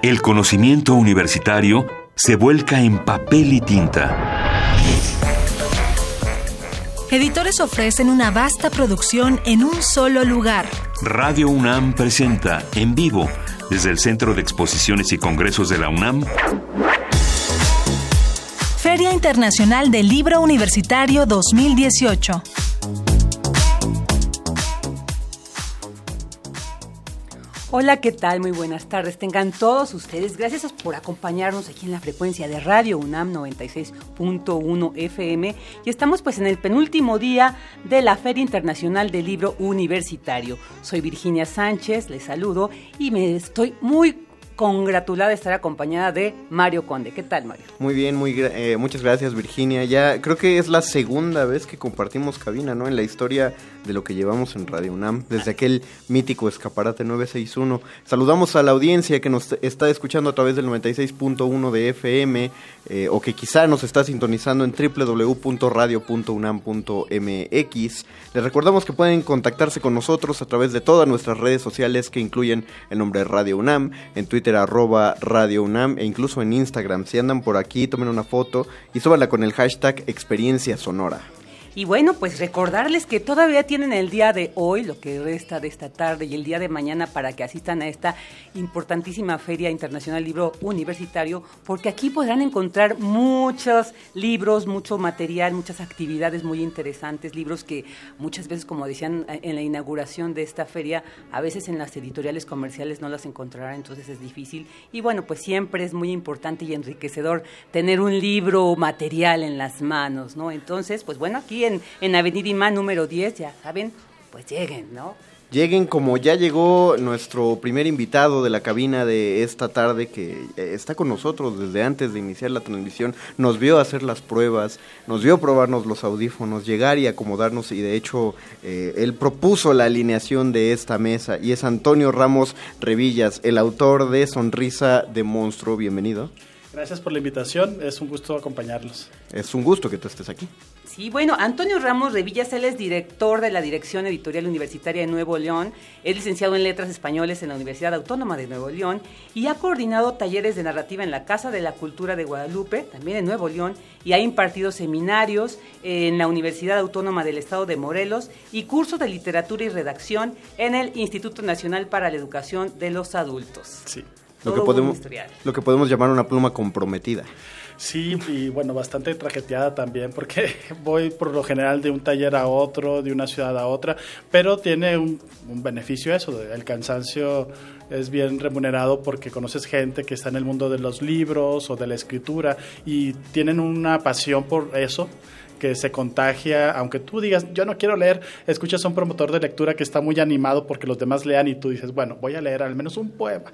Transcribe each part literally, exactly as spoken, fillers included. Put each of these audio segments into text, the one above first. El conocimiento universitario se vuelca en papel y tinta. Editores ofrecen una vasta producción en un solo lugar. Radio UNAM presenta en vivo, desde el Centro de Exposiciones y Congresos de la UNAM, Feria Internacional del Libro Universitario dos mil dieciocho. Hola, ¿qué tal? Muy buenas tardes. Tengan todos ustedes. Gracias por acompañarnos aquí en la frecuencia de Radio UNAM noventa y seis punto uno F M. Y estamos pues en el penúltimo día de la Feria Internacional del Libro Universitario. Soy Virginia Sánchez, les saludo y me estoy muy congratulada de estar acompañada de Mario Conde. ¿Qué tal, Mario? Muy bien, muy eh, muchas gracias, Virginia. Ya creo que es la segunda vez que compartimos cabina, ¿no? En la historia de lo que llevamos en Radio UNAM, desde aquel mítico escaparate nueve sesenta y uno. Saludamos a la audiencia que nos está escuchando a través del noventa y seis punto uno de F M, eh, o que quizá nos está sintonizando en doble u doble u doble u punto radio punto unam punto m x. Les recordamos que pueden contactarse con nosotros a través de todas nuestras redes sociales que incluyen el nombre Radio UNAM, en Twitter arroba Radio UNAM e incluso en Instagram. Si andan por aquí, tomen una foto y súbanla con el hashtag Experiencia Sonora. Y bueno, pues recordarles que todavía tienen el día de hoy, lo que resta de esta tarde y el día de mañana para que asistan a esta importantísima Feria Internacional Libro Universitario, porque aquí podrán encontrar muchos libros, mucho material, muchas actividades muy interesantes, libros que muchas veces, como decían en la inauguración de esta feria, a veces en las editoriales comerciales no las encontrarán, entonces es difícil. Y bueno, pues siempre es muy importante y enriquecedor tener un libro o material en las manos, ¿no? Entonces, pues bueno, aquí En, en Avenida Imán número diez, ya saben, pues lleguen, ¿no? Lleguen, como ya llegó nuestro primer invitado de la cabina de esta tarde, que está con nosotros desde antes de iniciar la transmisión, nos vio hacer las pruebas, nos vio probarnos los audífonos, llegar y acomodarnos, y de hecho eh, él propuso la alineación de esta mesa, y es Antonio Ramos Revillas, el autor de Sonrisa de Monstruo. Bienvenido. Gracias por la invitación, es un gusto acompañarlos. Es un gusto que tú estés aquí. Sí, bueno, Antonio Ramos Revillas, él es director de la Dirección Editorial Universitaria de Nuevo León, es licenciado en Letras Españoles en la Universidad Autónoma de Nuevo León y ha coordinado talleres de narrativa en la Casa de la Cultura de Guadalupe, también en Nuevo León, y ha impartido seminarios en la Universidad Autónoma del Estado de Morelos y cursos de literatura y redacción en el Instituto Nacional para la Educación de los Adultos. Sí. Lo que, podemos, lo que podemos llamar una pluma comprometida. Sí, y bueno, bastante trajeteada también, porque voy por lo general de un taller a otro, de una ciudad a otra, pero tiene un, un beneficio eso, el cansancio es bien remunerado porque conoces gente que está en el mundo de los libros o de la escritura y tienen una pasión por eso, que se contagia, aunque tú digas, yo no quiero leer, escuchas a un promotor de lectura que está muy animado porque los demás lean y tú dices, bueno, voy a leer al menos un poema.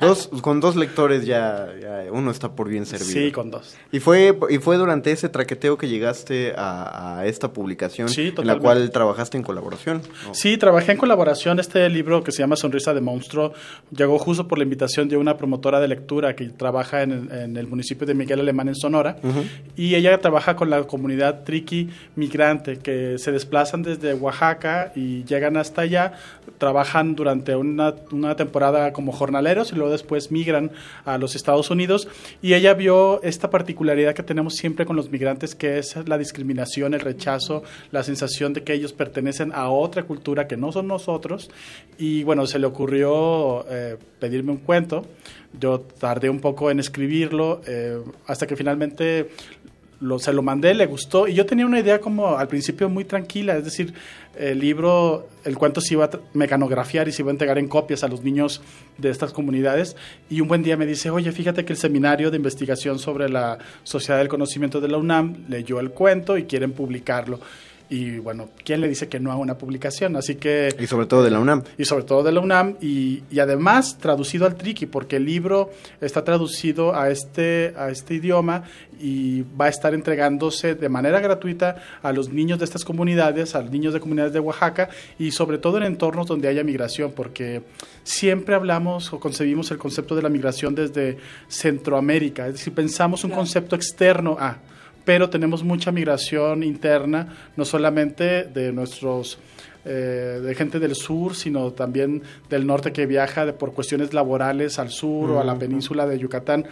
Dos, con dos lectores ya, ya uno está por bien servido. Sí, con dos. Y fue, y fue durante ese traqueteo que llegaste a, a esta publicación, sí, en la cual trabajaste en colaboración, ¿no? Sí, trabajé en colaboración. Este libro que se llama Sonrisa de Monstruo llegó justo por la invitación de una promotora de lectura que trabaja en, en el municipio de Miguel Alemán, en Sonora, uh-huh. y ella trabaja con la comunidad triqui migrante, que se desplazan desde Oaxaca y llegan hasta allá, trabajan durante una, una temporada como jornaleros y luego después migran a los Estados Unidos, y ella vio esta particularidad que tenemos siempre con los migrantes, que es la discriminación, el rechazo, la sensación de que ellos pertenecen a otra cultura que no son nosotros, y bueno, se le ocurrió eh, pedirme un cuento. Yo tardé un poco en escribirlo, eh, hasta que finalmente Lo, se lo mandé, le gustó, y yo tenía una idea como al principio muy tranquila, es decir, el libro, el cuento se iba a mecanografiar y se iba a entregar en copias a los niños de estas comunidades, y un buen día me dice, oye, fíjate que el seminario de investigación sobre la sociedad del conocimiento de la UNAM leyó el cuento y quieren publicarlo. Y bueno, ¿quién le dice que no a una publicación? Así que... Y sobre todo de la UNAM. Y sobre todo de la UNAM, y, y además traducido al triqui, porque el libro está traducido a este, a este idioma y va a estar entregándose de manera gratuita a los niños de estas comunidades, a los niños de comunidades de Oaxaca, y sobre todo en entornos donde haya migración, porque siempre hablamos o concebimos el concepto de la migración desde Centroamérica, es decir, pensamos un concepto externo a... pero tenemos mucha migración interna, no solamente de nuestros eh, de gente del sur, sino también del norte que viaja de, por cuestiones laborales al sur uh-huh. o a la península de Yucatán.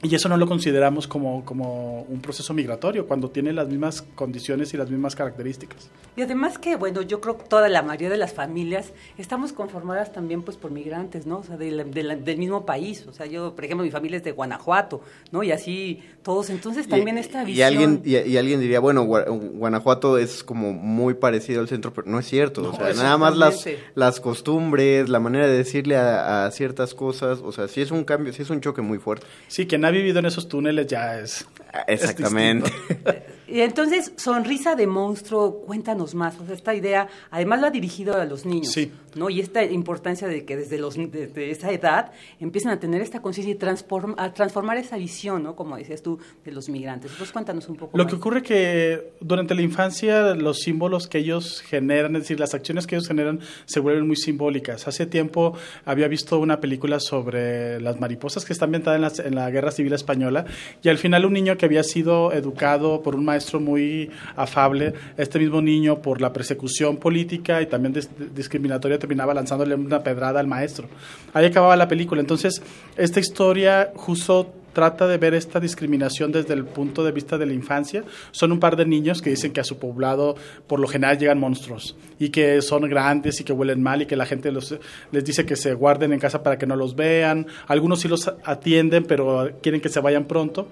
Y eso no lo consideramos como, como un proceso migratorio, cuando tiene las mismas condiciones y las mismas características. Y además que, bueno, yo creo que toda la mayoría de las familias estamos conformadas también pues por migrantes, ¿no? O sea, de la, de la, del mismo país. O sea, yo, por ejemplo, mi familia es de Guanajuato, ¿no? Y así todos. Entonces también y, esta visión... Y alguien, y, y alguien diría, bueno, Guanajuato es como muy parecido al centro, pero no es cierto. No, o sea, nada más las, las costumbres, la manera de decirle a, a ciertas cosas. O sea, sí es un cambio, sí es un choque muy fuerte. Sí, que nada ha vivido en esos túneles ya es... Exactamente. Es y entonces, Sonrisa de Monstruo, cuéntanos más. O sea, esta idea, además lo ha dirigido a los niños, sí. ¿no? Y esta importancia de que desde, los, desde esa edad empiecen a tener esta conciencia y transform, a transformar esa visión, ¿no? Como decías tú, de los migrantes. Entonces, cuéntanos un poco lo más. Lo que ocurre que durante la infancia los símbolos que ellos generan, es decir, las acciones que ellos generan se vuelven muy simbólicas. Hace tiempo había visto una película sobre las mariposas que está ambientada en la, en la Guerra Civil Española, y al final un niño que había sido educado por un maestro muy afable, este mismo niño por la persecución política y también dis- discriminatoria terminaba lanzándole una pedrada al maestro. Ahí acababa la película. Entonces, esta historia justo trata de ver esta discriminación desde el punto de vista de la infancia. Son un par de niños que dicen que a su poblado por lo general llegan monstruos y que son grandes y que huelen mal y que la gente los, les dice que se guarden en casa para que no los vean. Algunos sí los atienden, pero quieren que se vayan pronto.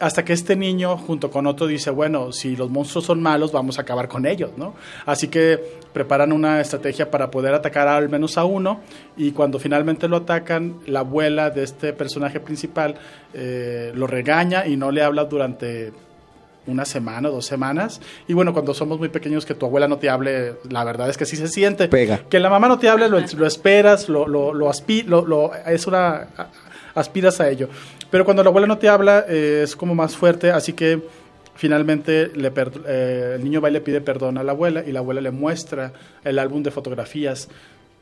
Hasta que este niño, junto con otro, dice, bueno, si los monstruos son malos, vamos a acabar con ellos, ¿no? Así que preparan una estrategia para poder atacar al menos a uno, y cuando finalmente lo atacan, la abuela de este personaje principal eh, lo regaña y no le habla durante una semana o dos semanas. Y bueno, cuando somos muy pequeños, que tu abuela no te hable, la verdad es que sí se siente. Pega. Que la mamá no te hable, lo, lo esperas, lo, lo, lo, aspi- lo, lo es una... aspiras a ello, pero cuando la abuela no te habla eh, es como más fuerte, así que finalmente le per- eh, el niño va y le pide perdón a la abuela, y la abuela le muestra el álbum de fotografías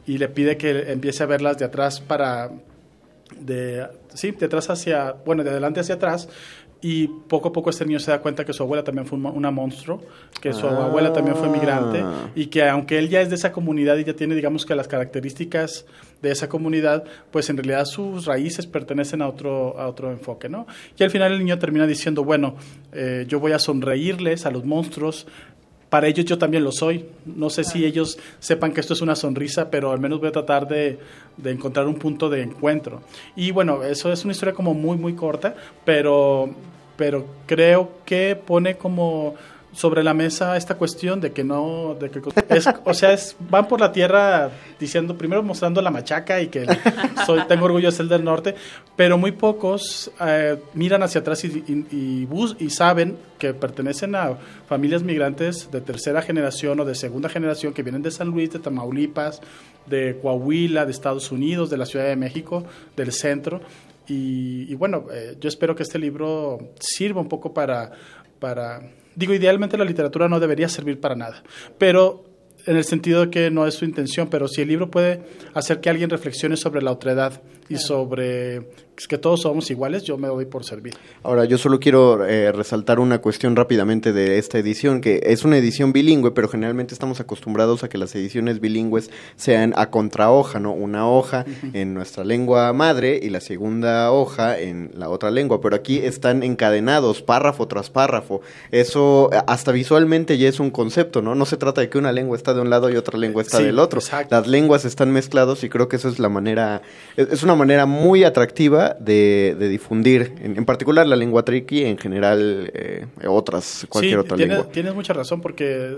y le pide que empiece a verlas de atrás para de sí de atrás hacia bueno de adelante hacia atrás. Y poco a poco este niño se da cuenta que su abuela también fue una monstruo, que su ah. abuela también fue migrante, y que aunque él ya es de esa comunidad y ya tiene, digamos, que las características de esa comunidad, pues en realidad sus raíces pertenecen a otro, a otro enfoque, ¿no? Y al final el niño termina diciendo, bueno, eh, yo voy a sonreírles a los monstruos, para ellos yo también lo soy. No sé si ellos sepan que esto es una sonrisa, pero al menos voy a tratar de, de encontrar un punto de encuentro. Y bueno, eso es una historia como muy, muy corta, pero, pero creo que pone como sobre la mesa esta cuestión de que no, de que es, o sea, es, van por la tierra diciendo, primero mostrando la machaca y que soy, tengo orgullo de ser del norte, pero muy pocos eh, miran hacia atrás y, y, y, bus, y saben que pertenecen a familias migrantes de tercera generación o de segunda generación que vienen de San Luis, de Tamaulipas, de Coahuila, de Estados Unidos, de la Ciudad de México, del centro, y, y bueno, eh, yo espero que este libro sirva un poco para para digo, idealmente la literatura no debería servir para nada, pero en el sentido de que no es su intención, pero si el libro puede hacer que alguien reflexione sobre la otredad y claro. sobre que todos somos iguales, yo me doy por servir. Ahora, yo solo quiero eh, resaltar una cuestión rápidamente de esta edición, que es una edición bilingüe, pero generalmente estamos acostumbrados a que las ediciones bilingües sean a contrahoja, ¿no? Una hoja uh-huh. en nuestra lengua madre y la segunda hoja en la otra lengua, pero aquí están encadenados párrafo tras párrafo. Eso hasta visualmente ya es un concepto, ¿no? No se trata de que una lengua está de un lado y otra lengua está sí, del otro. Exacto. Las lenguas están mezcladas y creo que eso es la manera, es una manera muy atractiva de, de difundir, en, en particular la lengua triqui, en general eh, otras, cualquier sí, otra tiene, lengua. Tienes mucha razón porque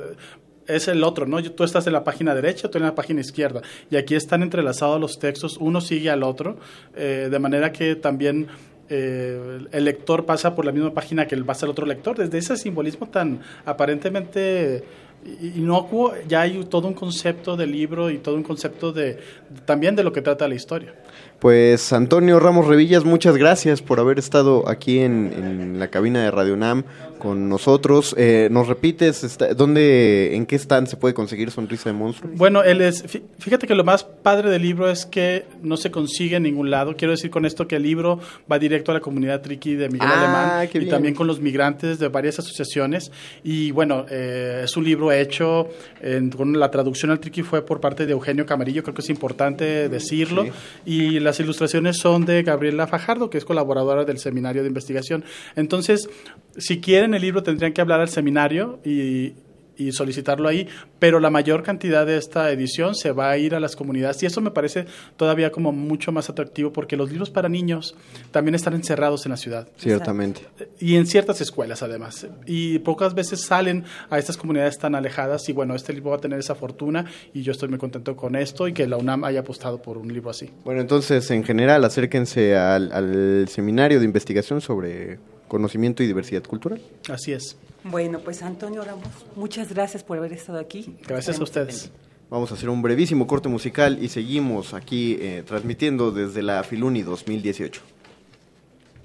es el otro, ¿no? Tú estás en la página derecha, tú en la página izquierda, y aquí están entrelazados los textos, uno sigue al otro, eh, de manera que también Eh, el lector pasa por la misma página que el, pasa el otro lector, desde ese simbolismo tan aparentemente inocuo, ya hay todo un concepto de libro y todo un concepto de también de lo que trata la historia. Pues Antonio Ramos Revillas, muchas gracias por haber estado aquí en, en la cabina de Radio UNAM con nosotros. Eh, ¿nos repites está, dónde, en qué stand se puede conseguir Sonrisa de Monstruo? Bueno, él es, fíjate que lo más padre del libro es que no se consigue en ningún lado. Quiero decir con esto que el libro va directo a la comunidad triqui de Miguel ah, Alemán y también con los migrantes de varias asociaciones. Y bueno, eh, es un libro hecho, en, con la traducción al triqui fue por parte de Eugenio Camarillo, creo que es importante decirlo. Sí. Y las ilustraciones son de Gabriela Fajardo, que es colaboradora del Seminario de Investigación. Entonces, si quieren el libro tendrían que hablar al seminario y, y solicitarlo ahí, pero la mayor cantidad de esta edición se va a ir a las comunidades y eso me parece todavía como mucho más atractivo porque los libros para niños también están encerrados en la ciudad. Ciertamente. Y en ciertas escuelas además, y pocas veces salen a estas comunidades tan alejadas y bueno, este libro va a tener esa fortuna y yo estoy muy contento con esto y que la UNAM haya apostado por un libro así. Bueno, entonces en general acérquense al, al seminario de investigación sobre conocimiento y diversidad cultural. Así es. Bueno, pues Antonio Ramos, muchas gracias por haber estado aquí. Gracias a ustedes. Vamos a hacer un brevísimo corte musical y seguimos aquí eh, transmitiendo desde la Filuni dos mil dieciocho.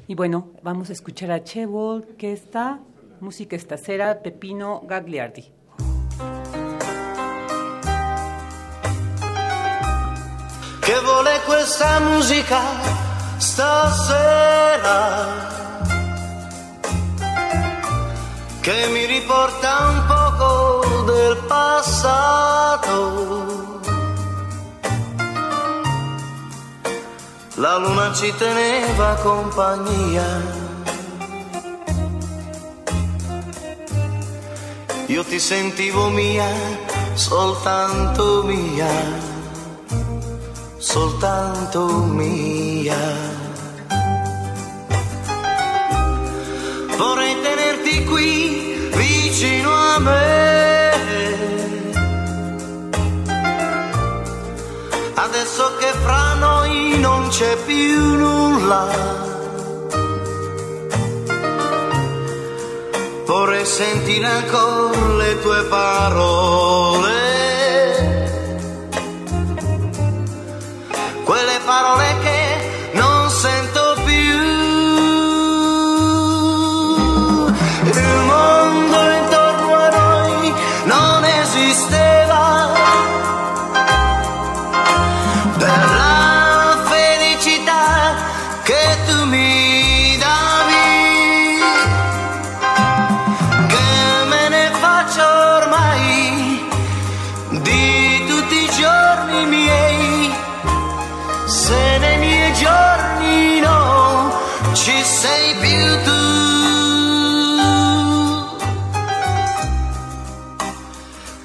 Y bueno, vamos a escuchar a Chebol, que está música estacera, Pepino Gagliardi. Che vuole questa musica stasera? Che mi riporta un poco del passato. La luna ci teneva compagnia. Io ti sentivo mia, soltanto mia, soltanto mia. Vorrei tenerti qui vicino a me. Adesso che fra noi non c'è più nulla, vorrei sentire ancora le tue parole. Quelle parole che non sento. Il mondo intorno a noi non esisteva, per la felicità che tu mi davi, che me ne faccio ormai di tutti i giorni miei, se nei miei giorni non ci sei più tu.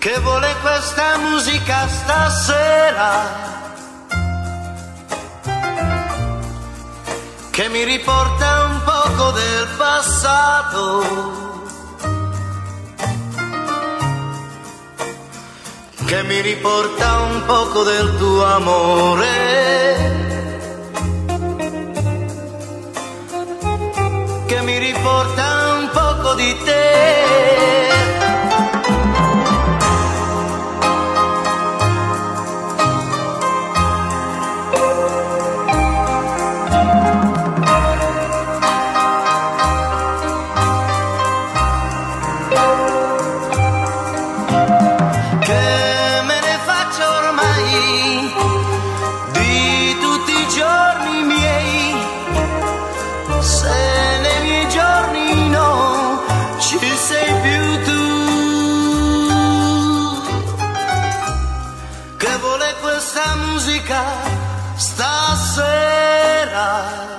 Che vuole questa musica stasera? Che mi riporta un poco del passato. Che mi riporta un poco del tuo amore. Che mi riporta un poco di te. Stasera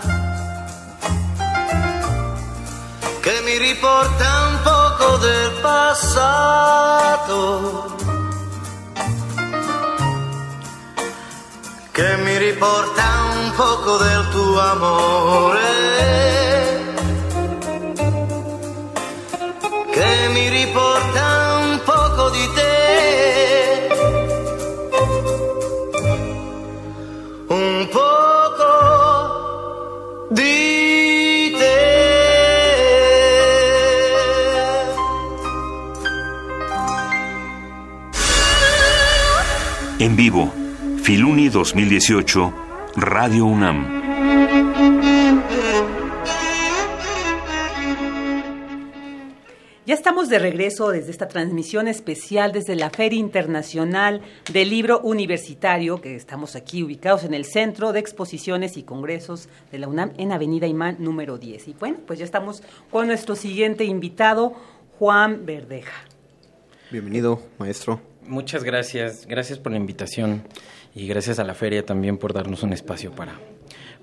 che mi riporta un poco del passato, che mi riporta un poco del tuo amore, che mi riporta un poco di te. En vivo, Filuni dos mil dieciocho, Radio UNAM. Ya estamos de regreso desde esta transmisión especial desde la Feria Internacional del Libro Universitario, que estamos aquí ubicados en el Centro de Exposiciones y Congresos de la UNAM en Avenida Imán número diez. Y bueno, pues ya estamos con nuestro siguiente invitado, Juan Verdeja. Bienvenido, maestro. Muchas gracias, gracias por la invitación y gracias a la feria también por darnos un espacio para...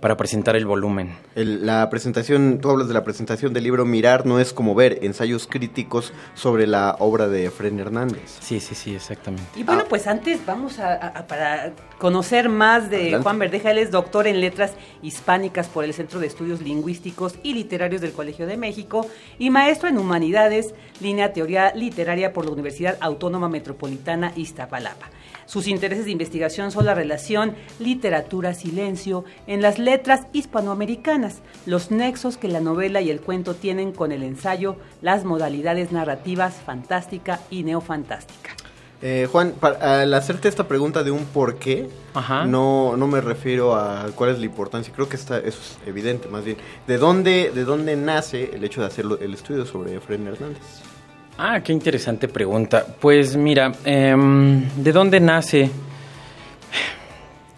para presentar el volumen. El, la presentación, tú hablas de la presentación del libro Mirar no es como ver, ensayos críticos sobre la obra de Efrén Hernández. Sí, sí, sí, exactamente. Y bueno, ah. pues antes vamos a, a para conocer más de Adelante. Juan Verdeja. Él es doctor en Letras Hispánicas por el Centro de Estudios Lingüísticos y Literarios del Colegio de México y maestro en Humanidades, línea teoría literaria por la Universidad Autónoma Metropolitana Iztapalapa. Sus intereses de investigación son la relación literatura-silencio en las letras hispanoamericanas, los nexos que la novela y el cuento tienen con el ensayo, las modalidades narrativas fantástica y neofantástica. Eh, Juan, para, al hacerte esta pregunta de un por qué, Ajá. no no me refiero a cuál es la importancia, creo que está, eso es evidente más bien. ¿De dónde, de dónde nace el hecho de hacer el estudio sobre Efrén Hernández? Ah, qué interesante pregunta. Pues mira, eh, ¿de dónde nace?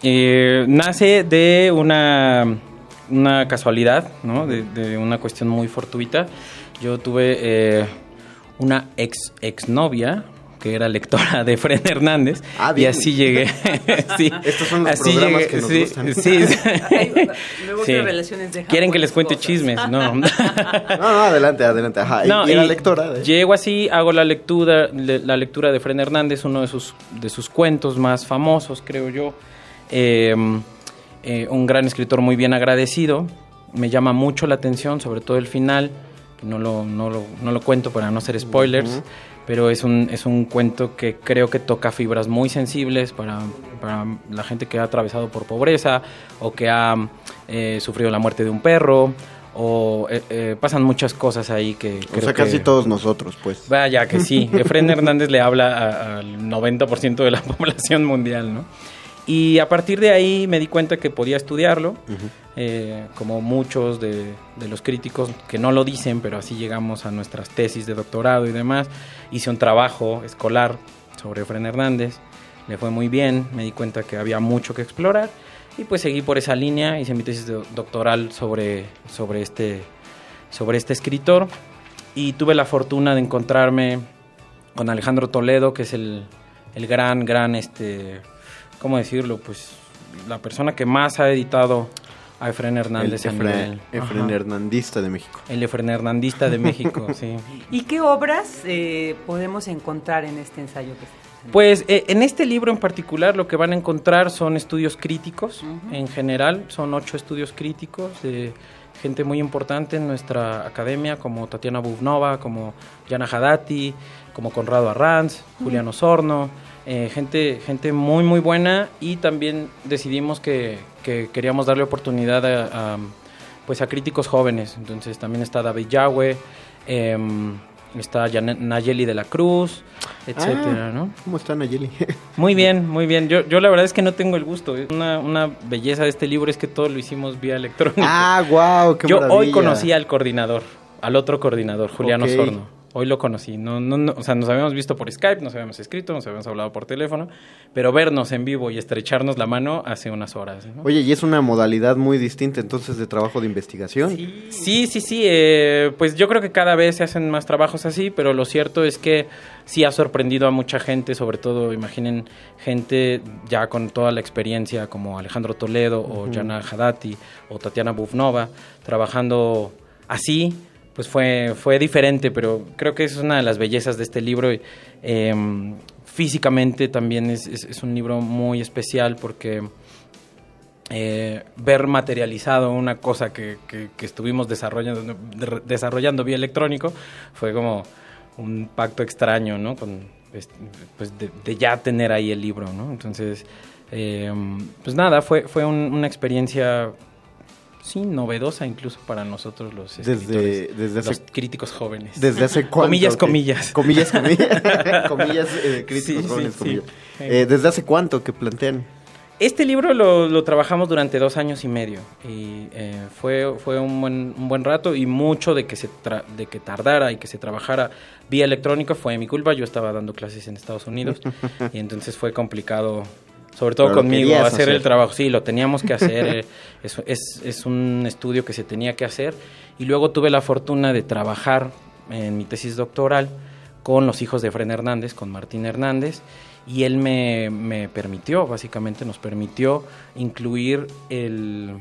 Eh, nace de una, una casualidad, ¿no? De, de una cuestión muy fortuita. Yo tuve eh, una ex exnovia que era lectora de Efrén Hernández, ah, y así llegué. sí. Estos son los así programas llegué, que nos sí, gustan. Sí, sí. Ay, luego sí. Relaciones de ¿quieren que les cuente cosas? Chismes? No. no, no, adelante, adelante. Ajá. No, y, y la lectora. De... Llego así, hago la lectura, le, la lectura de Efrén Hernández, uno de sus, de sus cuentos más famosos, creo yo. Eh, eh, un gran escritor muy bien agradecido. Me llama mucho la atención, sobre todo el final. No lo, no lo, no lo cuento para no hacer spoilers. Uh-huh. Pero es un, es un cuento que creo que toca fibras muy sensibles para, para la gente que ha atravesado por pobreza o que ha eh, sufrido la muerte de un perro o eh, eh, pasan muchas cosas ahí que... O creo sea, casi que, todos nosotros, pues. Vaya que sí. Efrén Hernández le habla al noventa por ciento de la población mundial, ¿no? Y a partir de ahí me di cuenta que podía estudiarlo, uh-huh. eh, como muchos de, de los críticos que no lo dicen, pero así llegamos a nuestras tesis de doctorado y demás. Hice un trabajo escolar sobre Efrén Hernández, le fue muy bien, me di cuenta que había mucho que explorar y pues seguí por esa línea, hice mi tesis doctoral sobre, sobre, este, sobre este escritor y tuve la fortuna de encontrarme con Alejandro Toledo, que es el, el gran, gran... este ¿cómo decirlo? Pues la persona que más ha editado a Efrén Hernández. El Efrén, Efrén Hernandista de México. El Efrén Hernandista de México, sí. ¿Y qué obras eh, podemos encontrar en este ensayo? Que se pues eh, en este libro en particular lo que van a encontrar son estudios críticos, uh-huh. en general, son ocho estudios críticos de gente muy importante en nuestra academia, como Tatiana Bubnova, como Yana Hadati, como Conrado Arranz, uh-huh. Julián Osorno. Eh, gente, gente muy muy buena y también decidimos que, que queríamos darle oportunidad a, a, pues a críticos jóvenes, entonces también está David Yahweh, eh, está Yan- Nayeli de la Cruz, etcétera, ah, ¿no? ¿Cómo está Nayeli? Muy bien, muy bien, yo, yo la verdad es que no tengo el gusto, una, una belleza de este libro es que todo lo hicimos vía electrónica. Ah, wow, qué yo maravilla. Hoy conocí al coordinador, al otro coordinador, Julián okay. Osorno. Hoy lo conocí, no, no, no, o sea, nos habíamos visto por Skype, nos habíamos escrito, nos habíamos hablado por teléfono, pero vernos en vivo y estrecharnos la mano hace unas horas, ¿no? Oye, y es una modalidad muy distinta entonces de trabajo de investigación. Sí, sí, sí, sí eh, pues yo creo que cada vez se hacen más trabajos así, pero lo cierto es que sí ha sorprendido a mucha gente, sobre todo, imaginen, gente ya con toda la experiencia como Alejandro Toledo uh-huh. o Yana Hadati o Tatiana Bubnova, trabajando así. Pues fue, fue diferente, pero creo que es una de las bellezas de este libro. Eh, físicamente también es, es, es un libro muy especial porque eh, ver materializado una cosa que, que, que estuvimos desarrollando, de, desarrollando vía electrónico fue como un pacto extraño, ¿no? Con, pues de, de ya tener ahí el libro, ¿no? Entonces, eh, pues nada, fue, fue un, una experiencia... sí, novedosa incluso para nosotros los escritores, desde, desde hace, los críticos jóvenes. ¿Desde hace cuánto? Comillas, comillas. Comillas, comillas, comillas eh, críticos sí, jóvenes. Sí, comillas. Sí. Eh, ¿Desde hace cuánto que plantean? Este libro lo, lo trabajamos durante dos años y medio y eh, fue fue un buen un buen rato, y mucho de que se tra- de que tardara y que se trabajara vía electrónica fue mi culpa. Yo estaba dando clases en Estados Unidos y entonces fue complicado, sobre todo pero conmigo, hacer, hacer el trabajo. Sí, lo teníamos que hacer, es, es, es un estudio que se tenía que hacer, y luego tuve la fortuna de trabajar en mi tesis doctoral con los hijos de Efrén Hernández, con Martín Hernández. Y él me, me permitió, básicamente nos permitió incluir el,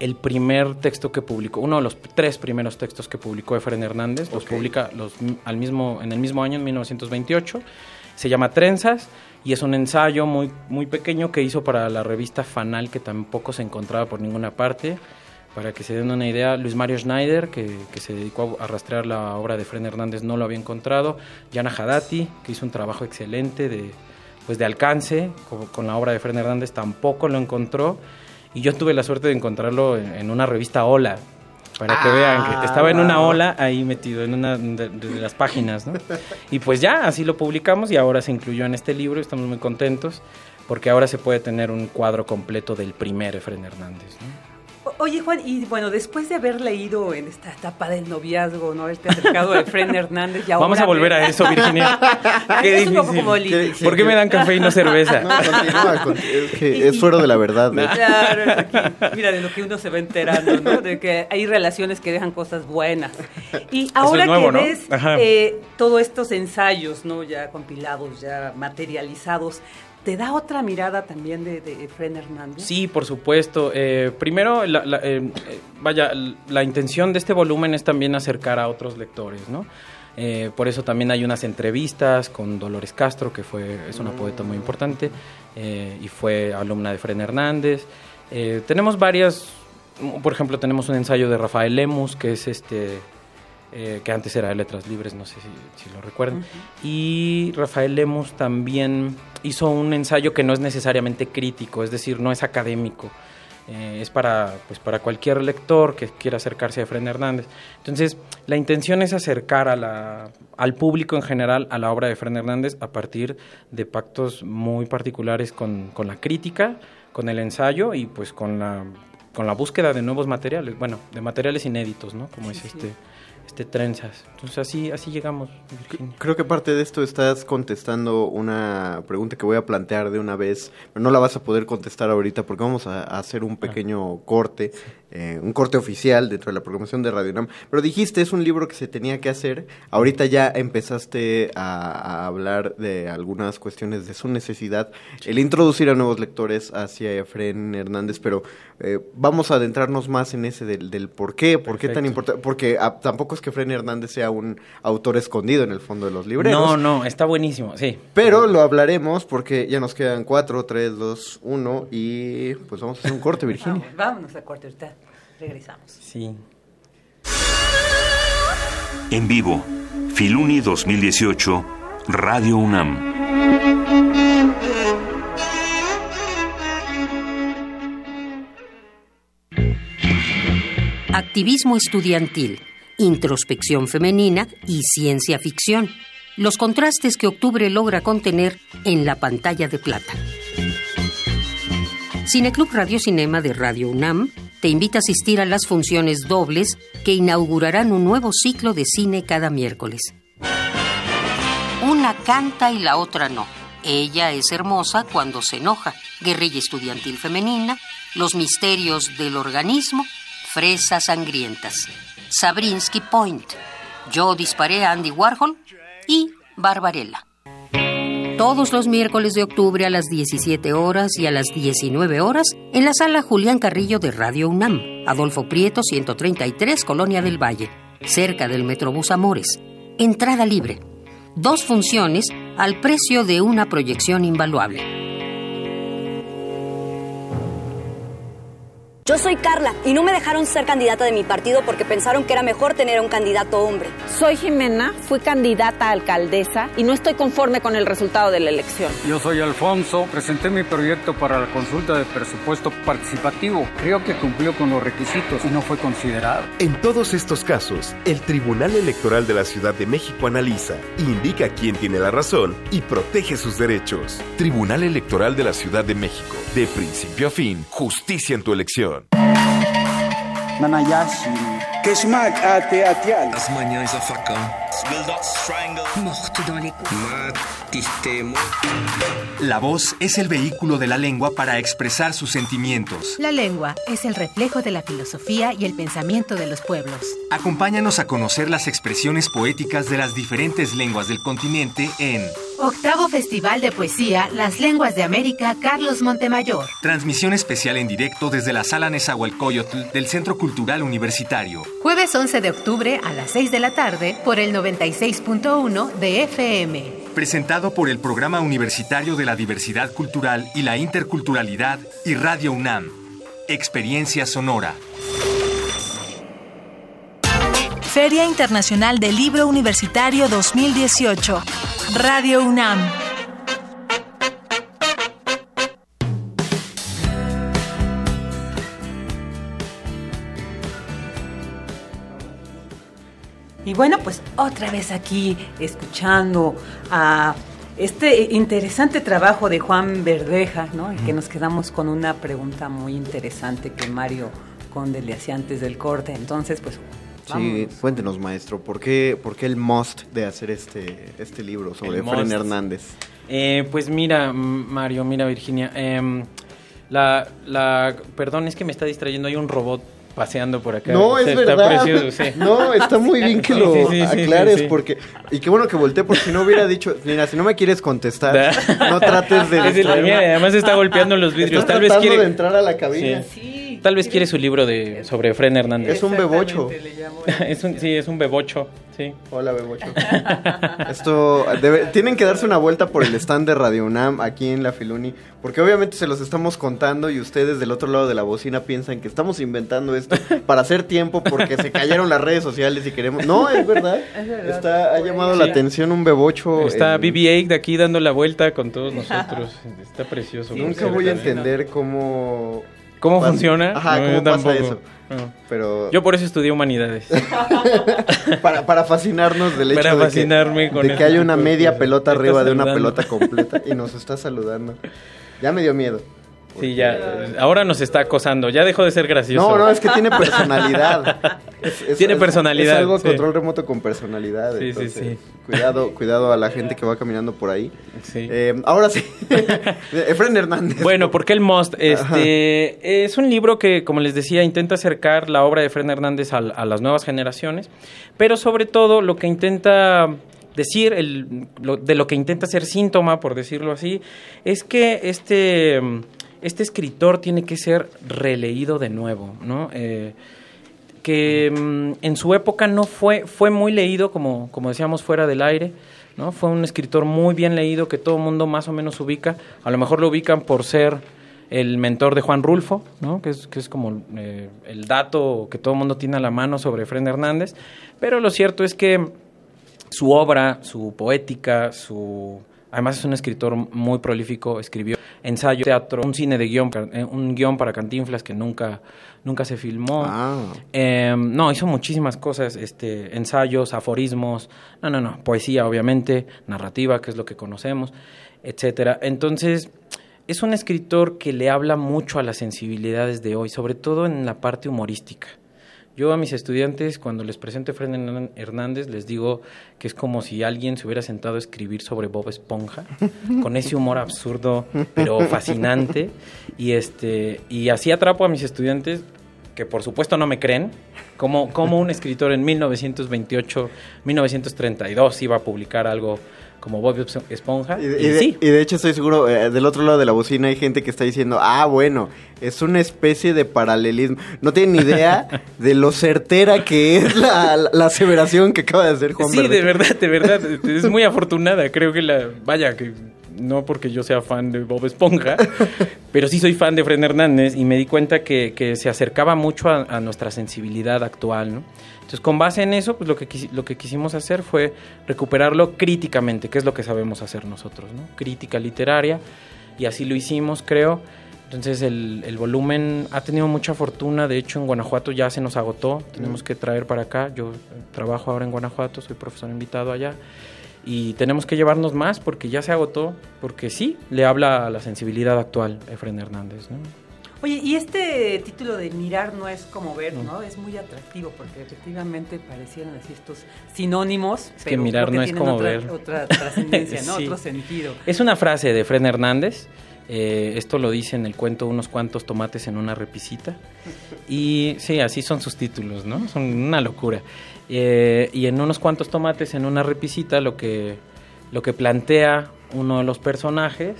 el primer texto que publicó, uno de los tres primeros textos que publicó Efrén Hernández, okay. Los publica los, al mismo, en el mismo año, en mil novecientos veintiocho, se llama Trenzas, y es un ensayo muy, muy pequeño que hizo para la revista Fanal, que tampoco se encontraba por ninguna parte. Para que se den una idea, Luis Mario Schneider, que, que se dedicó a rastrear la obra de Efrén Hernández, no lo había encontrado. Yana Hadati, que hizo un trabajo excelente de, pues de alcance con, con la obra de Efrén Hernández, tampoco lo encontró. Y yo tuve la suerte de encontrarlo en, en una revista Ola, para que ah, vean que estaba en una ola ahí metido, en una de, de las páginas, ¿no? Y pues ya, así lo publicamos y ahora se incluyó en este libro y estamos muy contentos porque ahora se puede tener un cuadro completo del primer Efrén Hernández, ¿no? Oye, Juan, y bueno, después de haber leído en esta etapa del noviazgo, ¿no? Este acercado de Efrén Hernández. Y ahora vamos a volver a eso, Virginia. Qué es difícil. ¿Qué, qué, ¿Por qué me dan café y no cerveza? No, continúa, continúa, es que es fuera de la verdad, ¿no? Claro, es aquí, mira, de lo que uno se va enterando, ¿no? De que hay relaciones que dejan cosas buenas. Y ahora es nuevo, que ves, ¿no? eh, todos estos ensayos, ¿no? Ya compilados, ya materializados, ¿te da otra mirada también de, de Efrén Hernández? Sí, por supuesto. Eh, primero, la, la, eh, vaya, la intención de este volumen es también acercar a otros lectores, ¿no? Eh, por eso también hay unas entrevistas con Dolores Castro, que fue es una poeta muy importante eh, y fue alumna de Efrén Hernández. Eh, tenemos varias, por ejemplo, tenemos un ensayo de Rafael Lemus, que es este... Eh, que antes era de Letras Libres, no sé si, si lo recuerdan. Uh-huh. Y Rafael Lemus también hizo un ensayo que no es necesariamente crítico, es decir, no es académico. Eh, es para, pues, para cualquier lector que quiera acercarse a Efrén Hernández. Entonces, la intención es acercar a la, al público en general a la obra de Efrén Hernández a partir de pactos muy particulares con, con la crítica, con el ensayo y pues con la, con la búsqueda de nuevos materiales, bueno, de materiales inéditos, ¿no? Como sí, es este... Sí. Este Trenzas. Entonces así, así llegamos, Virginia. Creo que parte de esto estás contestando una pregunta que voy a plantear de una vez, pero no la vas a poder contestar ahorita porque vamos a, a hacer un pequeño ah. corte, eh, un corte oficial dentro de la programación de Radio UNAM. Pero dijiste, es un libro que se tenía que hacer. Ahorita ya empezaste a, a hablar de algunas cuestiones de su necesidad, sí. El introducir a nuevos lectores hacia Efrén Hernández, pero eh, vamos a adentrarnos más en ese del, del por qué, por Perfecto. Qué tan importante, porque a, tampoco que Efrén Hernández sea un autor escondido en el fondo de los libreros. No, no, está buenísimo, sí. Pero lo hablaremos porque ya nos quedan cuatro, tres, dos, uno y pues vamos a hacer un corte, Virginia. Vamos, vámonos al corte, ahorita regresamos. Sí. En vivo, Filuni dos mil dieciocho, Radio UNAM. Activismo estudiantil, introspección femenina y ciencia ficción. Los contrastes que Octubre logra contener en la pantalla de plata. Cineclub Radio Cinema de Radio UNAM te invita a asistir a las funciones dobles que inaugurarán un nuevo ciclo de cine cada miércoles. Una canta y la otra no. Ella es hermosa cuando se enoja. Guerrilla estudiantil femenina. Los misterios del organismo. Fresas sangrientas. Sabrinsky Point, Yo disparé a Andy Warhol y Barbarella. Todos los miércoles de octubre a las diecisiete horas y a las diecinueve horas en la sala Julián Carrillo de Radio UNAM, Adolfo Prieto ciento treinta y tres, Colonia del Valle, cerca del Metrobús Amores. Entrada libre. Dos funciones al precio de una proyección invaluable. Yo soy Carla y no me dejaron ser candidata de mi partido porque pensaron que era mejor tener a un candidato hombre. Soy Jimena, fui candidata a alcaldesa y no estoy conforme con el resultado de la elección. Yo soy Alfonso, presenté mi proyecto para la consulta de presupuesto participativo. Creo que cumplió con los requisitos y no fue considerado. En todos estos casos, el Tribunal Electoral de la Ciudad de México analiza, indica quién tiene la razón y protege sus derechos. Tribunal Electoral de la Ciudad de México. De principio a fin, justicia en tu elección. La voz es el vehículo de la lengua para expresar sus sentimientos. La lengua es el reflejo de la filosofía y el pensamiento de los pueblos. Acompáñanos a conocer las expresiones poéticas de las diferentes lenguas del continente en... Octavo Festival de Poesía, Las Lenguas de América, Carlos Montemayor. Transmisión especial en directo desde la Sala Nezahualcóyotl del Centro Cultural Universitario. Jueves once de octubre a las seis de la tarde por el noventa y seis punto uno de F M. Presentado por el Programa Universitario de la Diversidad Cultural y la Interculturalidad y Radio UNAM. Experiencia Sonora. Feria Internacional del Libro Universitario dos mil dieciocho. Radio UNAM. Y bueno, pues otra vez aquí escuchando a este interesante trabajo de Juan Verdeja, ¿no? En que nos quedamos con una pregunta muy interesante que Mario Conde le hacía antes del corte. Entonces, pues... Sí, cuéntenos, maestro, ¿por qué, por qué el must de hacer este, este libro sobre Efrén Hernández? Eh, pues mira, Mario, mira, Virginia, eh, la, la, perdón, es que me está distrayendo, hay un robot paseando por acá. No, o sea, es está verdad. Precioso, sí. No, está muy bien que lo sí, sí, sí, aclares sí, sí, sí. Porque... Y qué bueno que volteé, porque si no hubiera dicho, mira, si no me quieres contestar, no trates de... Es la mía, además está golpeando los vidrios. Está tratando Tal vez quiere... de entrar a la cabina. Sí. Sí, Tal vez quiere su libro de sobre Efrén Hernández. Es un bebocho. es un, sí, es un bebocho. Sí. Hola, bebocho. Esto debe, tienen que darse una vuelta por el stand de Radio UNAM aquí en la Filuni, porque obviamente se los estamos contando y ustedes del otro lado de la bocina piensan que estamos inventando esto para hacer tiempo porque se cayeron las redes sociales y queremos... No, es verdad. Es verdad. Está, ha llamado sí. la atención un bebocho. Está en... B B ocho de aquí dando la vuelta con todos nosotros. Está precioso. Sí, nunca voy a entender cómo... ¿Cómo Pan... funciona? Ajá, no, ¿cómo pasa eso? No. Pero... Yo por eso estudié Humanidades. para, para fascinarnos del hecho para fascinarme de que, con de que hay una media pelota arriba de saludando. Una pelota completa y nos está saludando. Ya me dio miedo. Sí, ya. Ahora nos está acosando. Ya dejó de ser gracioso. No, no, es que tiene personalidad. Es, es, tiene es, personalidad. Es algo sí. control remoto con personalidad. Sí, entonces, sí, sí. Cuidado, cuidado a la gente que va caminando por ahí. Sí. Eh, ahora sí. Efrén Hernández. Bueno, ¿por qué el must? Este, Ajá. es un libro que, como les decía, intenta acercar la obra de Efrén Hernández a, a las nuevas generaciones, pero sobre todo lo que intenta... decir, el, lo, de lo que intenta ser síntoma, por decirlo así, es que este, este escritor tiene que ser releído de nuevo, ¿no? Eh, que en su época no fue, fue muy leído, como, como decíamos, fuera del aire, ¿no? Fue un escritor muy bien leído que todo mundo más o menos ubica, a lo mejor lo ubican por ser el mentor de Juan Rulfo, ¿no? que, es, que es como eh, el dato que todo el mundo tiene a la mano sobre Efrén Hernández, pero lo cierto es que su obra, su poética, su... Además es un escritor muy prolífico, escribió ensayo, teatro, un cine de guión, un guión para Cantinflas que nunca, nunca se filmó. Ah. Eh, no, hizo muchísimas cosas, este, ensayos, aforismos, no, no, no, poesía obviamente, narrativa, que es lo que conocemos, etcétera. Entonces, es un escritor que le habla mucho a las sensibilidades de hoy, sobre todo en la parte humorística. Yo a mis estudiantes, cuando les presento a Efrén Hernández, les digo que es como si alguien se hubiera sentado a escribir sobre Bob Esponja, con ese humor absurdo, pero fascinante. Y este y así atrapo a mis estudiantes, que por supuesto no me creen, como, como un escritor en mil novecientos veintiocho, mil novecientos treinta y dos iba a publicar algo como Bob Esponja, y, de, y, de, sí. y de hecho estoy seguro, eh, del otro lado de la bocina hay gente que está diciendo, ah, bueno, es una especie de paralelismo. No tienen ni idea de lo certera que es la, la, la aseveración que acaba de hacer Juan Sí, Verdeja. de verdad, de verdad, es muy afortunada, creo que la, vaya, que no porque yo sea fan de Bob Esponja, pero sí soy fan de Efrén Hernández, y me di cuenta que, que se acercaba mucho a, a nuestra sensibilidad actual, ¿no? Entonces, con base en eso, pues lo que, lo que quisimos hacer fue recuperarlo críticamente, que es lo que sabemos hacer nosotros, ¿no? Crítica literaria, y así lo hicimos, creo. Entonces, el, el volumen ha tenido mucha fortuna. De hecho, en Guanajuato ya se nos agotó. Tenemos que traer para acá. Yo trabajo ahora en Guanajuato, soy profesor invitado allá. Y tenemos que llevarnos más porque ya se agotó, porque sí le habla a la sensibilidad actual Efrén Hernández, ¿no? Oye, y este título de mirar no es como ver, ¿no? Es muy atractivo porque efectivamente parecieran así estos sinónimos, es que pero mirar no es como otra, ver. Otra trascendencia, ¿no? Sí. Otro sentido. Es una frase de Efrén Hernández. Eh, esto lo dice en el cuento Unos cuantos tomates en una repisita. Y sí, así son sus títulos, ¿no? Son una locura. Eh, y en Unos cuantos tomates en una repisita lo que, lo que plantea uno de los personajes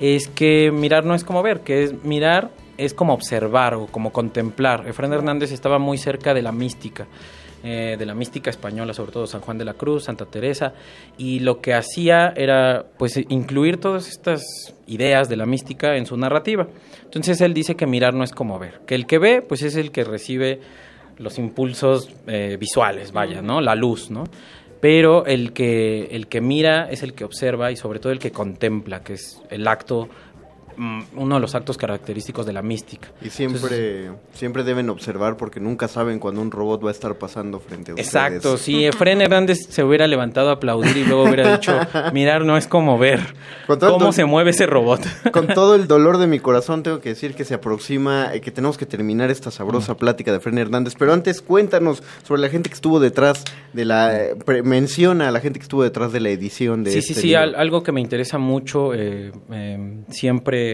es que mirar no es como ver, que es mirar es como observar o como contemplar. Efrén Hernández estaba muy cerca de la mística, eh, de la mística española, sobre todo San Juan de la Cruz, Santa Teresa, y lo que hacía era pues incluir todas estas ideas de la mística en su narrativa. Entonces él dice que mirar no es como ver, que el que ve pues es el que recibe los impulsos eh, visuales, vaya, ¿no? La luz, ¿no? Pero el que, el que mira es el que observa y sobre todo el que contempla, que es el acto, uno de los actos característicos de la mística. Y siempre, entonces, siempre deben observar porque nunca saben cuando un robot va a estar pasando frente a ustedes. Exacto, si Efrén Hernández se hubiera levantado a aplaudir y luego hubiera dicho, mirar no es como ver, cómo do- se mueve ese robot. Con todo el dolor de mi corazón tengo que decir que se aproxima, que tenemos que terminar esta sabrosa plática de Efrén Hernández, pero antes cuéntanos sobre la gente que estuvo detrás de la, eh, pre- menciona a la gente que estuvo detrás de la edición de sí, este Sí, sí, sí, al- algo que me interesa mucho, eh, eh, siempre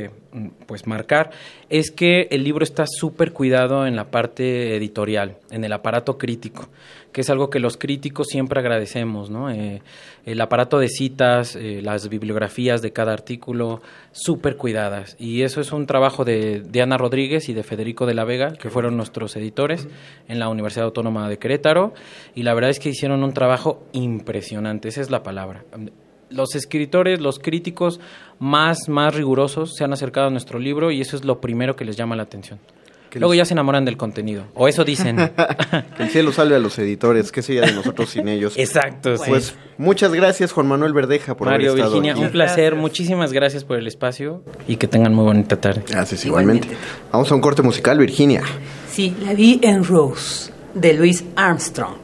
pues marcar, es que el libro está súper cuidado en la parte editorial, en el aparato crítico, que es algo que los críticos siempre agradecemos, ¿no? Eh, el aparato de citas, eh, las bibliografías de cada artículo, súper cuidadas, y eso es un trabajo de, de Ana Rodríguez y de Federico de la Vega, que fueron nuestros editores en la Universidad Autónoma de Querétaro, y la verdad es que hicieron un trabajo impresionante, esa es la palabra. Los escritores, los críticos más, más rigurosos se han acercado a nuestro libro y eso es lo primero que les llama la atención. Luego ya se enamoran del contenido, o eso dicen. Que el cielo salve a los editores, qué sería de nosotros sin ellos. Exacto, sí. Pues muchas gracias, Juan Manuel Verdeja, por Mario, haber estado Virginia, aquí. Un placer, gracias. Muchísimas gracias por el espacio y que tengan muy bonita tarde. Gracias, igualmente. igualmente. Vamos a un corte musical, Virginia. Sí, la vi en Rose, de Louis Armstrong.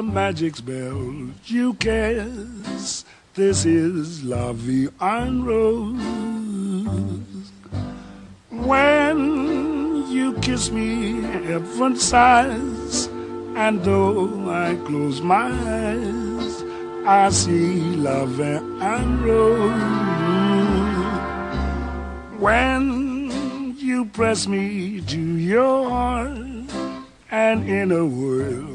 Magic spell you cast. This is Love and Rose. When you kiss me, heaven sighs, and though I close my eyes, I see Love and Rose. When you press me to your heart, and in a world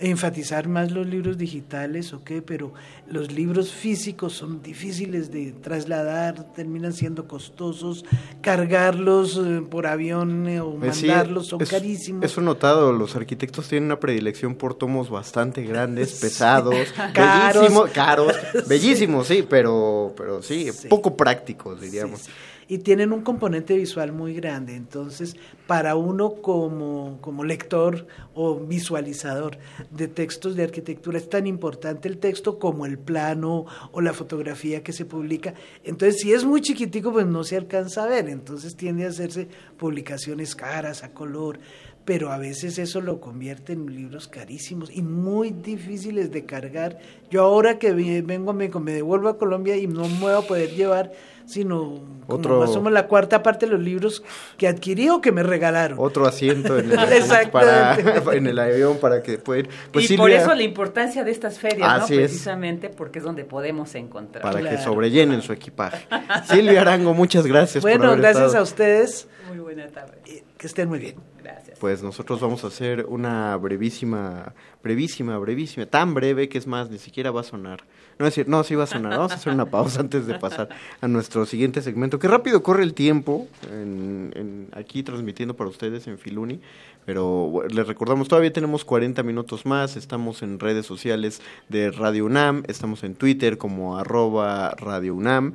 enfatizar más los libros digitales o qué, pero los libros físicos son difíciles de trasladar, terminan siendo costosos, cargarlos por avión o mandarlos, sí, son es, carísimos. Eso notado, los arquitectos tienen una predilección por tomos bastante grandes, sí, pesados, caros, bellísimos, caros, bellísimos, sí, sí, pero, pero sí, sí, poco prácticos, diríamos. Sí, sí. Y tienen un componente visual muy grande, entonces para uno como, como lector o visualizador de textos de arquitectura es tan importante el texto como el plano o la fotografía que se publica. Entonces, si es muy chiquitico, pues no se alcanza a ver, entonces tiende a hacerse publicaciones caras, a color, pero a veces eso lo convierte en libros carísimos y muy difíciles de cargar. Yo ahora que vengo, me, me devuelvo a Colombia y no me voy a poder llevar sino otro, más o menos la cuarta parte de los libros que adquirí o que me regalaron. Otro asiento en el, avión, para, en el avión para que pueda ir. Pues y Silvia, por eso la importancia de estas ferias, ¿no? Precisamente es, porque es donde podemos encontrar. Para claro, que sobrellenen claro. su equipaje. Silvia Arango, muchas gracias bueno, por haber gracias estado. A ustedes. Muy buena tarde. Que estén muy bien. Gracias. Pues nosotros vamos a hacer una brevísima, brevísima, brevísima, tan breve que es más, ni siquiera va a sonar. No es decir, no, sí va a sonar. Vamos a hacer una pausa antes de pasar a nuestro siguiente segmento. Qué rápido corre el tiempo en, en, aquí transmitiendo para ustedes en Filuni. Pero les recordamos, todavía tenemos cuarenta minutos más. Estamos en redes sociales de Radio UNAM. Estamos en Twitter como arroba Radio UNAM.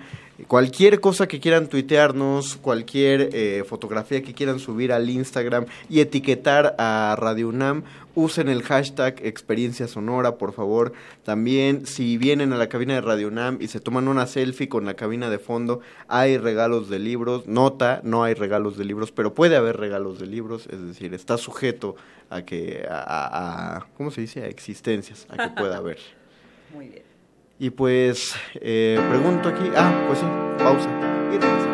Cualquier cosa que quieran tuitearnos, cualquier eh, fotografía que quieran subir al Instagram y etiquetar a Radio UNAM, usen el hashtag Experiencia Sonora, por favor. También, si vienen a la cabina de Radio UNAM y se toman una selfie con la cabina de fondo, hay regalos de libros. Nota, no hay regalos de libros, pero puede haber regalos de libros, es decir, está sujeto a que, a, a ¿cómo se dice? A existencias, a que pueda haber. Muy bien. Y pues, eh, pregunto aquí, ah, pues sí, pausa, y regresamos.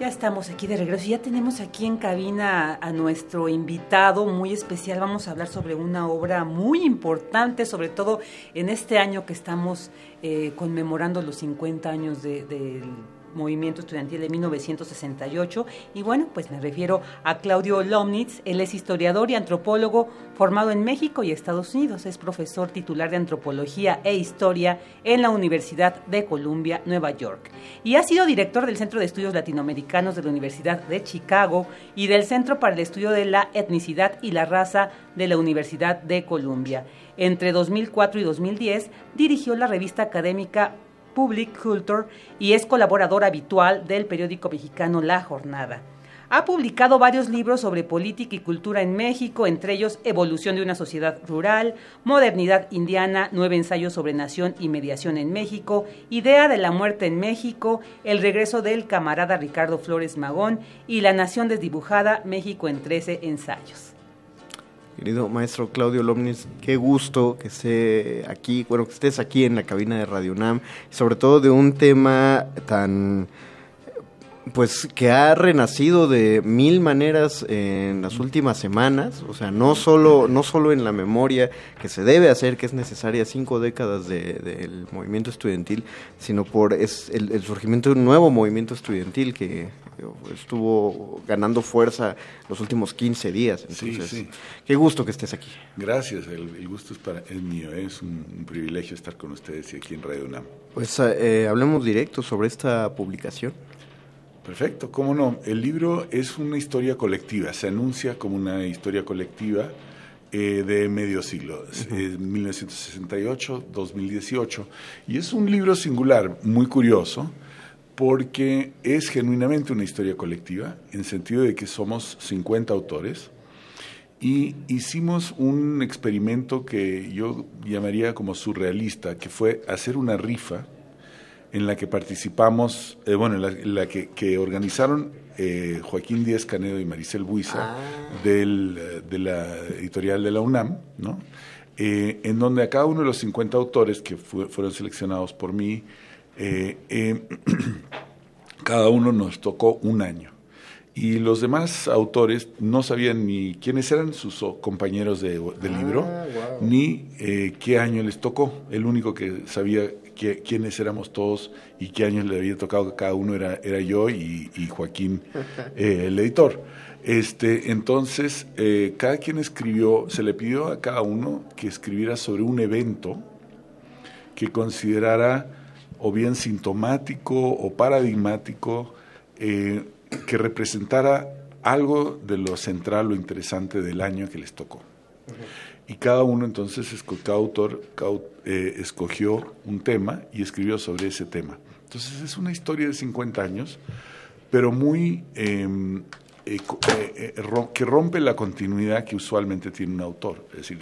Ya estamos aquí de regreso y ya tenemos aquí en cabina a nuestro invitado muy especial. Vamos a hablar sobre una obra muy importante, sobre todo en este año que estamos eh, conmemorando los cincuenta años del de movimiento estudiantil de mil novecientos sesenta y ocho. Y bueno, pues me refiero a Claudio Lomnitz. Él es historiador y antropólogo formado en México y Estados Unidos. Es profesor titular de Antropología e Historia en la Universidad de Columbia, Nueva York. Y ha sido director del Centro de Estudios Latinoamericanos de la Universidad de Chicago y del Centro para el Estudio de la Etnicidad y la Raza de la Universidad de Columbia. Entre dos mil cuatro y dos mil diez dirigió la revista académica Public Culture y es colaborador habitual del periódico mexicano La Jornada. Ha publicado varios libros sobre política y cultura en México, entre ellos Evolución de una sociedad rural, Modernidad indiana, Nueve ensayos sobre nación y mediación en México, Idea de la muerte en México, El regreso del camarada Ricardo Flores Magón y La nación desdibujada, México en trece ensayos. Querido maestro Claudio Lomnitz, qué gusto que esté aquí, bueno, que estés aquí en la cabina de Radio UNAM, sobre todo de un tema tan, pues, que ha renacido de mil maneras en las últimas semanas, o sea, no solo, no solo en la memoria que se debe hacer, que es necesaria cinco décadas de, del movimiento estudiantil, sino por es el, el surgimiento de un nuevo movimiento estudiantil que estuvo ganando fuerza los últimos quince días. Entonces, sí, sí. Qué gusto que estés aquí. Gracias, el, el gusto es, para, es mío, es un, un privilegio estar con ustedes y aquí en Radio UNAM. Pues eh, hablemos directo sobre esta publicación. Perfecto, cómo no. El libro es una historia colectiva, se anuncia como una historia colectiva eh, de medio siglo, uh-huh. eh, mil novecientos sesenta y ocho a dos mil dieciocho, y es un libro singular, muy curioso, porque es genuinamente una historia colectiva, en el sentido de que somos cincuenta autores, y hicimos un experimento que yo llamaría como surrealista, que fue hacer una rifa en la que participamos, eh, bueno, en la, en la que, que organizaron eh, Joaquín Díaz Canedo y Maricel Buiza, ah. del, de la editorial de la UNAM, ¿no? Eh, en donde a cada uno de los cincuenta autores que fu- fueron seleccionados por mí, Eh, eh, cada uno nos tocó un año y los demás autores no sabían ni quiénes eran sus compañeros de, de libro, ah, wow. ni eh, qué año les tocó. El único que sabía que, quiénes éramos todos y qué años le había tocado a cada uno era, era yo y, y Joaquín, eh, el editor. Este, entonces, eh, cada quien escribió, se le pidió a cada uno que escribiera sobre un evento que considerara o bien sintomático o paradigmático, eh, que representara algo de lo central o interesante del año que les tocó. Uh-huh. Y cada uno entonces, esco- cada autor cada, eh, escogió un tema y escribió sobre ese tema. Entonces es una historia de cincuenta años, pero muy eh, eh, eh, rom- que rompe la continuidad que usualmente tiene un autor. Es decir,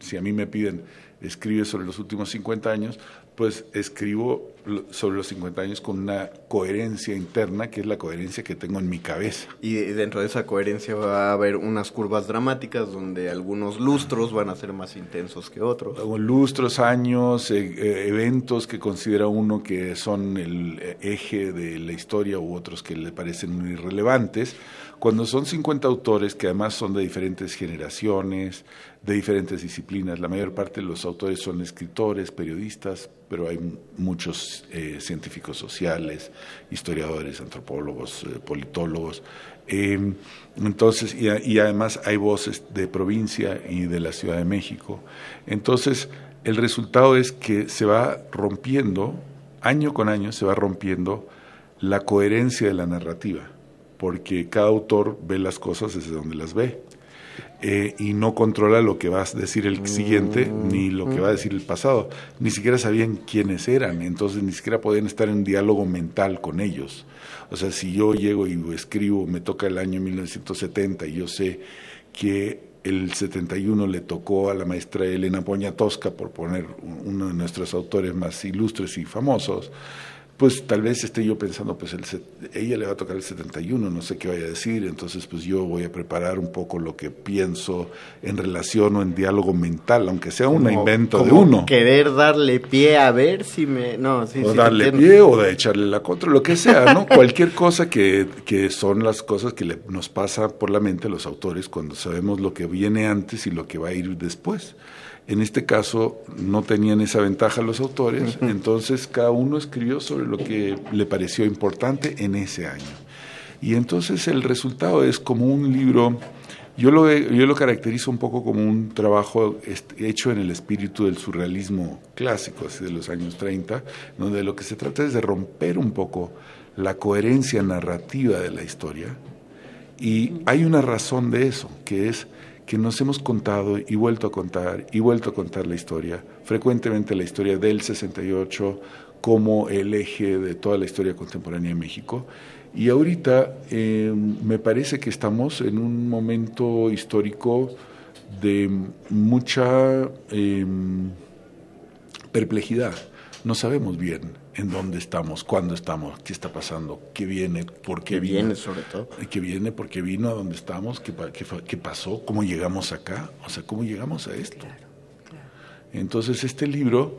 si a mí me piden, escribe sobre los últimos cincuenta años, pues escribo sobre los cincuenta años con una coherencia interna, que es la coherencia que tengo en mi cabeza. Y dentro de esa coherencia va a haber unas curvas dramáticas donde algunos lustros van a ser más intensos que otros. Lustros, años, eh, eventos que considera uno que son el eje de la historia u otros que le parecen irrelevantes. Cuando son cincuenta autores, que además son de diferentes generaciones, de diferentes disciplinas, la mayor parte de los autores son escritores, periodistas, pero hay muchos eh, científicos sociales, historiadores, antropólogos, eh, politólogos. Eh, entonces y, y además hay voces de provincia y de la Ciudad de México. Entonces, el resultado es que se va rompiendo, año con año, se va rompiendo la coherencia de la narrativa, porque cada autor ve las cosas desde donde las ve. Eh, y no controla lo que va a decir el siguiente, ni lo que va a decir el pasado. Ni siquiera sabían quiénes eran, entonces ni siquiera podían estar en diálogo mental con ellos. O sea, si yo llego y escribo, me toca el año mil novecientos setenta y yo sé que el setenta y uno le tocó a la maestra Elena Poniatowska, por poner uno de nuestros autores más ilustres y famosos, pues tal vez esté yo pensando, pues el set, ella le va a tocar el setenta y uno, no sé qué vaya a decir, entonces pues yo voy a preparar un poco lo que pienso en relación o en diálogo mental, aunque sea un invento de uno. Querer darle pie a ver si me... No, sí, o sí, darle pie o de echarle la contra, lo que sea, ¿no? Cualquier cosa que, que son las cosas que le, nos pasa por la mente a los autores cuando sabemos lo que viene antes y lo que va a ir después. En este caso no tenían esa ventaja los autores, uh-huh. Entonces cada uno escribió sobre lo que le pareció importante en ese año. Y entonces el resultado es como un libro, yo lo, yo lo caracterizo un poco como un trabajo hecho en el espíritu del surrealismo clásico, así de los años treinta, donde lo que se trata es de romper un poco la coherencia narrativa de la historia. Y hay una razón de eso, que es que nos hemos contado y vuelto a contar y vuelto a contar la historia, frecuentemente la historia del sesenta y ocho como el eje de toda la historia contemporánea de México. Y ahorita eh, me parece que estamos en un momento histórico de mucha eh, perplejidad. No sabemos bien en dónde estamos, cuándo estamos, qué está pasando, qué viene, por qué vino. Qué viene, sobre todo. Qué viene, por qué vino, a dónde estamos, qué, qué, qué pasó, cómo llegamos acá, o sea, cómo llegamos a esto. Claro, claro. Entonces, este libro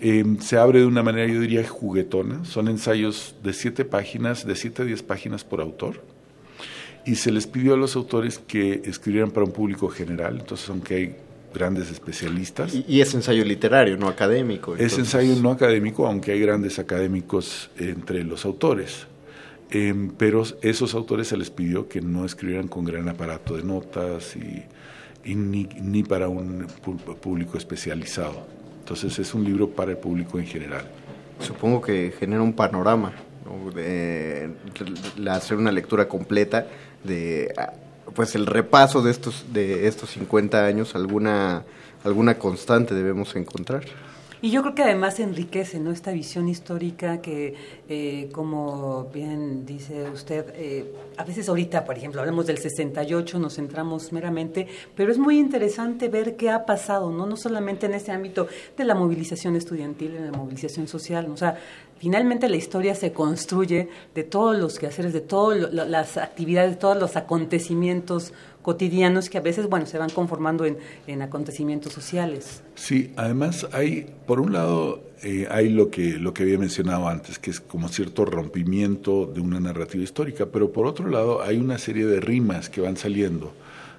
eh, se abre de una manera, yo diría, juguetona. Son ensayos de siete páginas, de siete a diez páginas por autor. Y se les pidió a los autores que escribieran para un público general, entonces, aunque hay grandes especialistas. Y, y es ensayo literario, no académico. Entonces. Es ensayo no académico, aunque hay grandes académicos entre los autores. Eh, pero esos autores se les pidió que no escribieran con gran aparato de notas y, y ni, ni para un público especializado. Entonces es un libro para el público en general. Supongo que genera un panorama, ¿no? de, de hacer una lectura completa de... pues el repaso de estos de estos cincuenta años, alguna alguna constante debemos encontrar. Y yo creo que además enriquece, ¿no?, esta visión histórica que, eh, como bien dice usted, eh, a veces ahorita, por ejemplo, hablamos del sesenta y ocho, nos centramos meramente, pero es muy interesante ver qué ha pasado, ¿no? No solamente en ese ámbito de la movilización estudiantil, en la movilización social, ¿no? O sea, finalmente la historia se construye de todos los quehaceres, de todas las actividades, de todos los acontecimientos cotidianos que a veces, bueno, se van conformando en, en acontecimientos sociales. Sí, además hay, por un lado, eh, hay lo que, lo que había mencionado antes, que es como cierto rompimiento de una narrativa histórica, pero por otro lado hay una serie de rimas que van saliendo,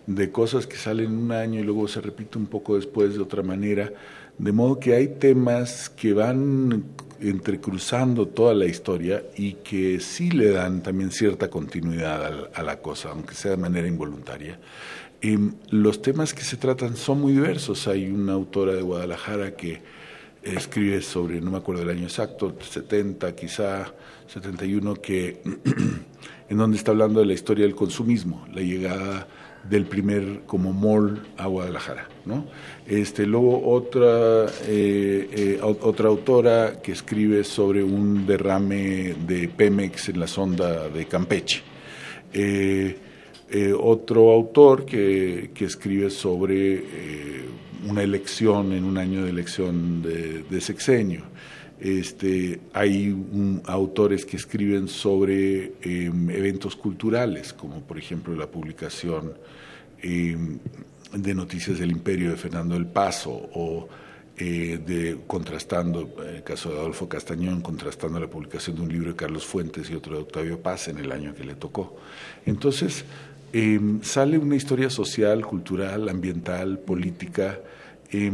de cosas que salen un año y luego se repite un poco después de otra manera, de modo que hay temas que van entrecruzando toda la historia y que sí le dan también cierta continuidad a, a la cosa, aunque sea de manera involuntaria. Eh, los temas que se tratan son muy diversos. Hay una autora de Guadalajara que escribe sobre, no me acuerdo el año exacto, setenta, quizá setenta y uno, que en donde está hablando de la historia del consumismo, la llegada del primer como mall a Guadalajara, ¿no? Este, luego otra eh, eh, otra autora que escribe sobre un derrame de Pemex en la sonda de Campeche. Eh, eh, otro autor que, que escribe sobre eh, una elección, en un año de elección de, de sexenio. Este, hay un, autores que escriben sobre eh, eventos culturales, como por ejemplo la publicación eh, de Noticias del Imperio de Fernando del Paso, o eh, de contrastando, el caso de Adolfo Castañón, contrastando la publicación de un libro de Carlos Fuentes y otro de Octavio Paz en el año que le tocó. Entonces, eh, sale una historia social, cultural, ambiental, política, eh,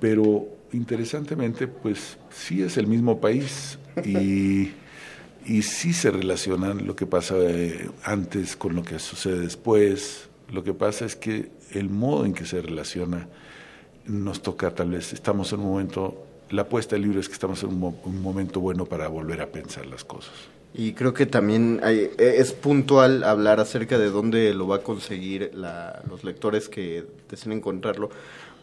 pero... interesantemente, pues sí es el mismo país y, y sí se relacionan lo que pasa antes con lo que sucede después. Lo que pasa es que el modo en que se relaciona nos toca, tal vez, estamos en un momento, la apuesta del libro es que estamos en un, un momento bueno para volver a pensar las cosas. Y creo que también hay, es puntual hablar acerca de dónde lo va a conseguir la, los lectores que deseen encontrarlo,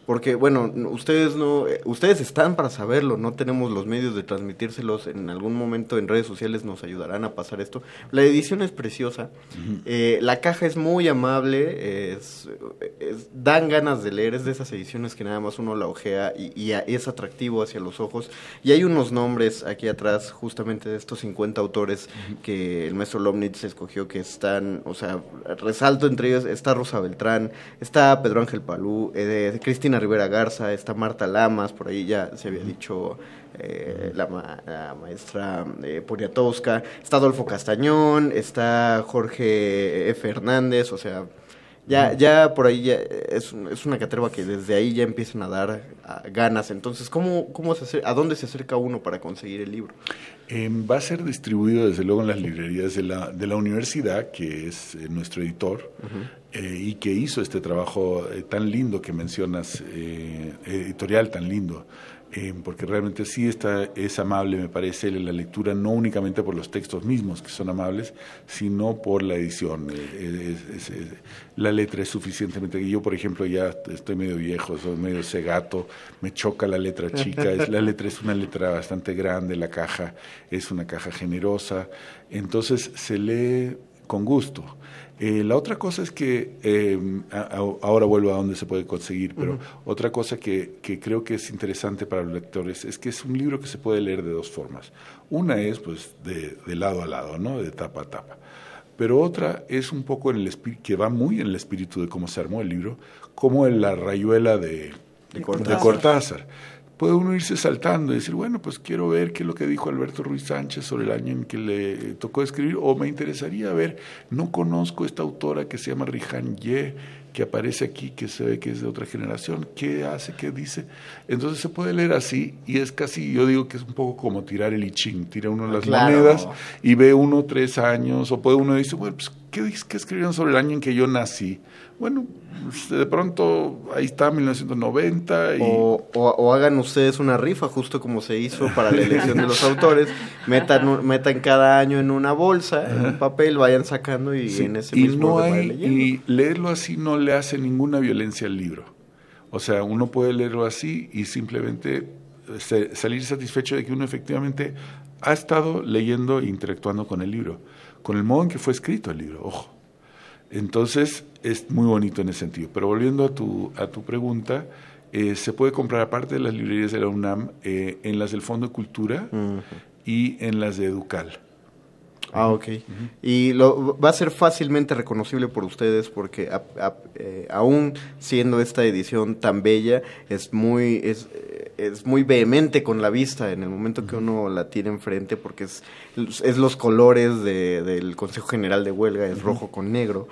Porque, bueno, ustedes no, ustedes están para saberlo, no tenemos los medios de transmitírselos, en algún momento en redes sociales nos ayudarán a pasar esto. La edición es preciosa, uh-huh. eh, la caja es muy amable, es, es, dan ganas de leer, es de esas ediciones que nada más uno la ojea y, y a, es atractivo hacia los ojos. Y hay unos nombres aquí atrás justamente de estos cincuenta autores uh-huh. que el maestro Lomnitz escogió que están, o sea, resalto entre ellos, está Rosa Beltrán, está Pedro Ángel Palú, eh, Cristina Rivera Garza, está Marta Lamas, por ahí ya se había dicho eh, la, ma- la maestra eh, Poniatowska, está Adolfo Castañón, está Jorge F. Hernández, o sea, ya ya por ahí ya es, es una caterva que desde ahí ya empiezan a dar a, ganas. Entonces, ¿cómo, cómo se acer- ¿a dónde se acerca uno para conseguir el libro? Eh, va a ser distribuido desde luego en las librerías de la, de la universidad, que es eh, nuestro editor, uh-huh. Eh, y que hizo este trabajo eh, tan lindo que mencionas, eh, editorial tan lindo, eh, porque realmente sí está, es amable, me parece, la lectura, no únicamente por los textos mismos, que son amables, sino por la edición. Eh, es, es, es, la letra es suficientemente... Yo, por ejemplo, ya estoy medio viejo, soy medio cegato, me choca la letra chica, es, la letra es una letra bastante grande, la caja es una caja generosa, entonces se lee con gusto. Eh, la otra cosa es que, eh, a, a, ahora vuelvo a donde se puede conseguir, pero uh-huh. otra cosa que, que creo que es interesante para los lectores es que es un libro que se puede leer de dos formas. Una es pues de, de lado a lado, ¿no? De tapa a tapa. Pero otra es un poco en el espíritu, que va muy en el espíritu de cómo se armó el libro, como en la rayuela de, de Cortázar. De Cortázar. Puede uno irse saltando y decir, bueno, pues quiero ver qué es lo que dijo Alberto Ruiz Sánchez sobre el año en que le tocó escribir, o me interesaría ver, no conozco esta autora que se llama Rihan Ye, que aparece aquí, que se ve que es de otra generación, qué hace, qué dice. Entonces se puede leer así, y es casi, yo digo que es un poco como tirar el I Ching, tira uno las claro. monedas y ve uno tres años, o puede uno decir, bueno, pues ¿qué, qué escribieron sobre el año en que yo nací? Bueno, de pronto ahí está mil novecientos noventa. Y... O, o, o hagan ustedes una rifa, justo como se hizo para la elección de los autores, metan metan cada año en una bolsa, en un papel, vayan sacando y sí, en ese y mismo no hay, leyendo. Y leerlo así no le hace ninguna violencia al libro. O sea, uno puede leerlo así y simplemente se, salir satisfecho de que uno efectivamente ha estado leyendo e interactuando con el libro, con el modo en que fue escrito el libro, ojo. Entonces, es muy bonito en ese sentido. Pero volviendo a tu, a tu pregunta, eh, se puede comprar, aparte de las librerías de la UNAM, eh, en las del Fondo de Cultura uh-huh. y en las de Educal. Ah, ok. Uh-huh. Y lo, va a ser fácilmente reconocible por ustedes porque a, a, eh, aún siendo esta edición tan bella, es muy es, es muy vehemente con la vista en el momento que uno la tiene enfrente porque es, es los colores de, del Consejo General de Huelga, es uh-huh. rojo con negro.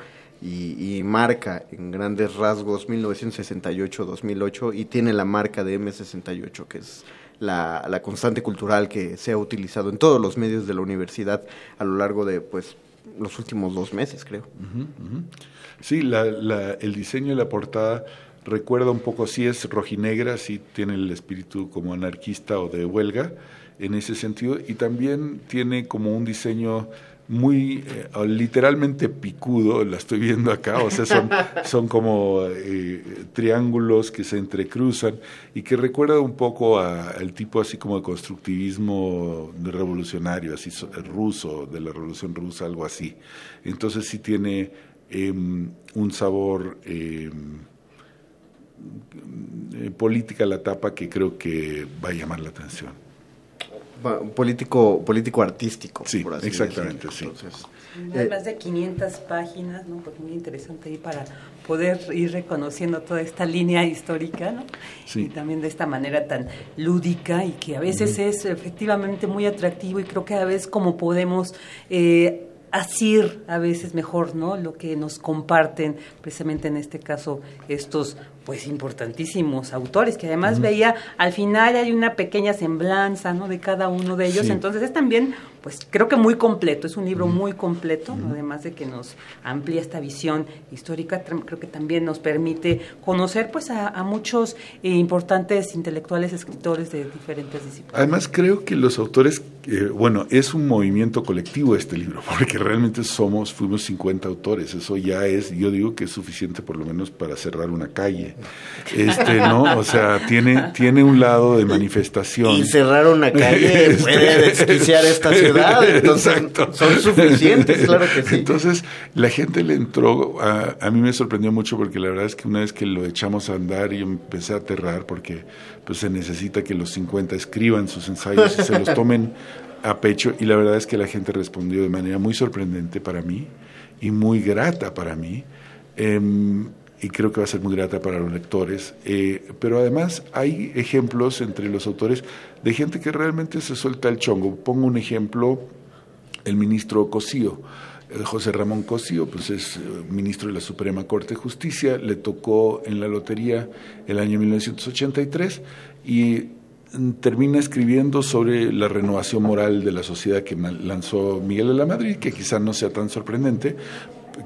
Y, y marca en grandes rasgos mil novecientos sesenta y ocho a dos mil ocho y tiene la marca de eme sesenta y ocho, que es la, la constante cultural que se ha utilizado en todos los medios de la universidad a lo largo de pues los últimos dos meses, creo. Uh-huh, uh-huh. Sí, la, la, el diseño de la portada recuerda un poco, sí es rojinegra, sí tiene el espíritu como anarquista o de huelga en ese sentido, y también tiene como un diseño... muy eh, literalmente picudo, la estoy viendo acá, o sea, son, son como eh, triángulos que se entrecruzan y que recuerda un poco a, al tipo así como de constructivismo revolucionario, así ruso, de la Revolución Rusa, algo así. Entonces sí tiene eh, un sabor... Eh, política la tapa que creo que va a llamar la atención. político político artístico, sí, por así exactamente decirlo. Sí. Entonces, no, eh, más de quinientas páginas, ¿no? Porque muy interesante ahí para poder ir reconociendo toda esta línea histórica, ¿no? Sí. Y también de esta manera tan lúdica y que a veces uh-huh. es efectivamente muy atractivo y creo que a veces como podemos eh, asir a veces mejor, ¿no? Lo que nos comparten precisamente en este caso estos pues importantísimos autores que además uh-huh. veía al final hay una pequeña semblanza, ¿no? De cada uno de ellos, sí. Entonces es también pues creo que muy completo, es un libro uh-huh. muy completo, uh-huh. además de que nos amplía esta visión histórica, creo que también nos permite conocer pues a, a muchos eh, importantes intelectuales, escritores de diferentes disciplinas. Además creo que los autores, eh, bueno, es un movimiento colectivo este libro, porque realmente somos, fuimos cincuenta autores, eso ya es, yo digo que es suficiente por lo menos para cerrar una calle. grande. Este, ¿no? O sea, tiene, tiene un lado de manifestación. Y cerrar una calle puede desquiciar esta ciudad, entonces exacto. Son suficientes, claro que sí. Entonces, la gente le entró, a, a mí me sorprendió mucho porque la verdad es que una vez que lo echamos a andar y empecé a aterrar porque pues se necesita que los cincuenta escriban sus ensayos y se los tomen a pecho, y la verdad es que la gente respondió de manera muy sorprendente para mí y muy grata para mí, eh, y creo que va a ser muy grata para los lectores, eh, pero además hay ejemplos entre los autores de gente que realmente se suelta el chongo. Pongo un ejemplo, el ministro Cosío, José Ramón Cosío, pues es ministro de la Suprema Corte de Justicia, le tocó en la lotería el año mil novecientos ochenta y tres y termina escribiendo sobre la renovación moral de la sociedad que lanzó Miguel de la Madrid, que quizás no sea tan sorprendente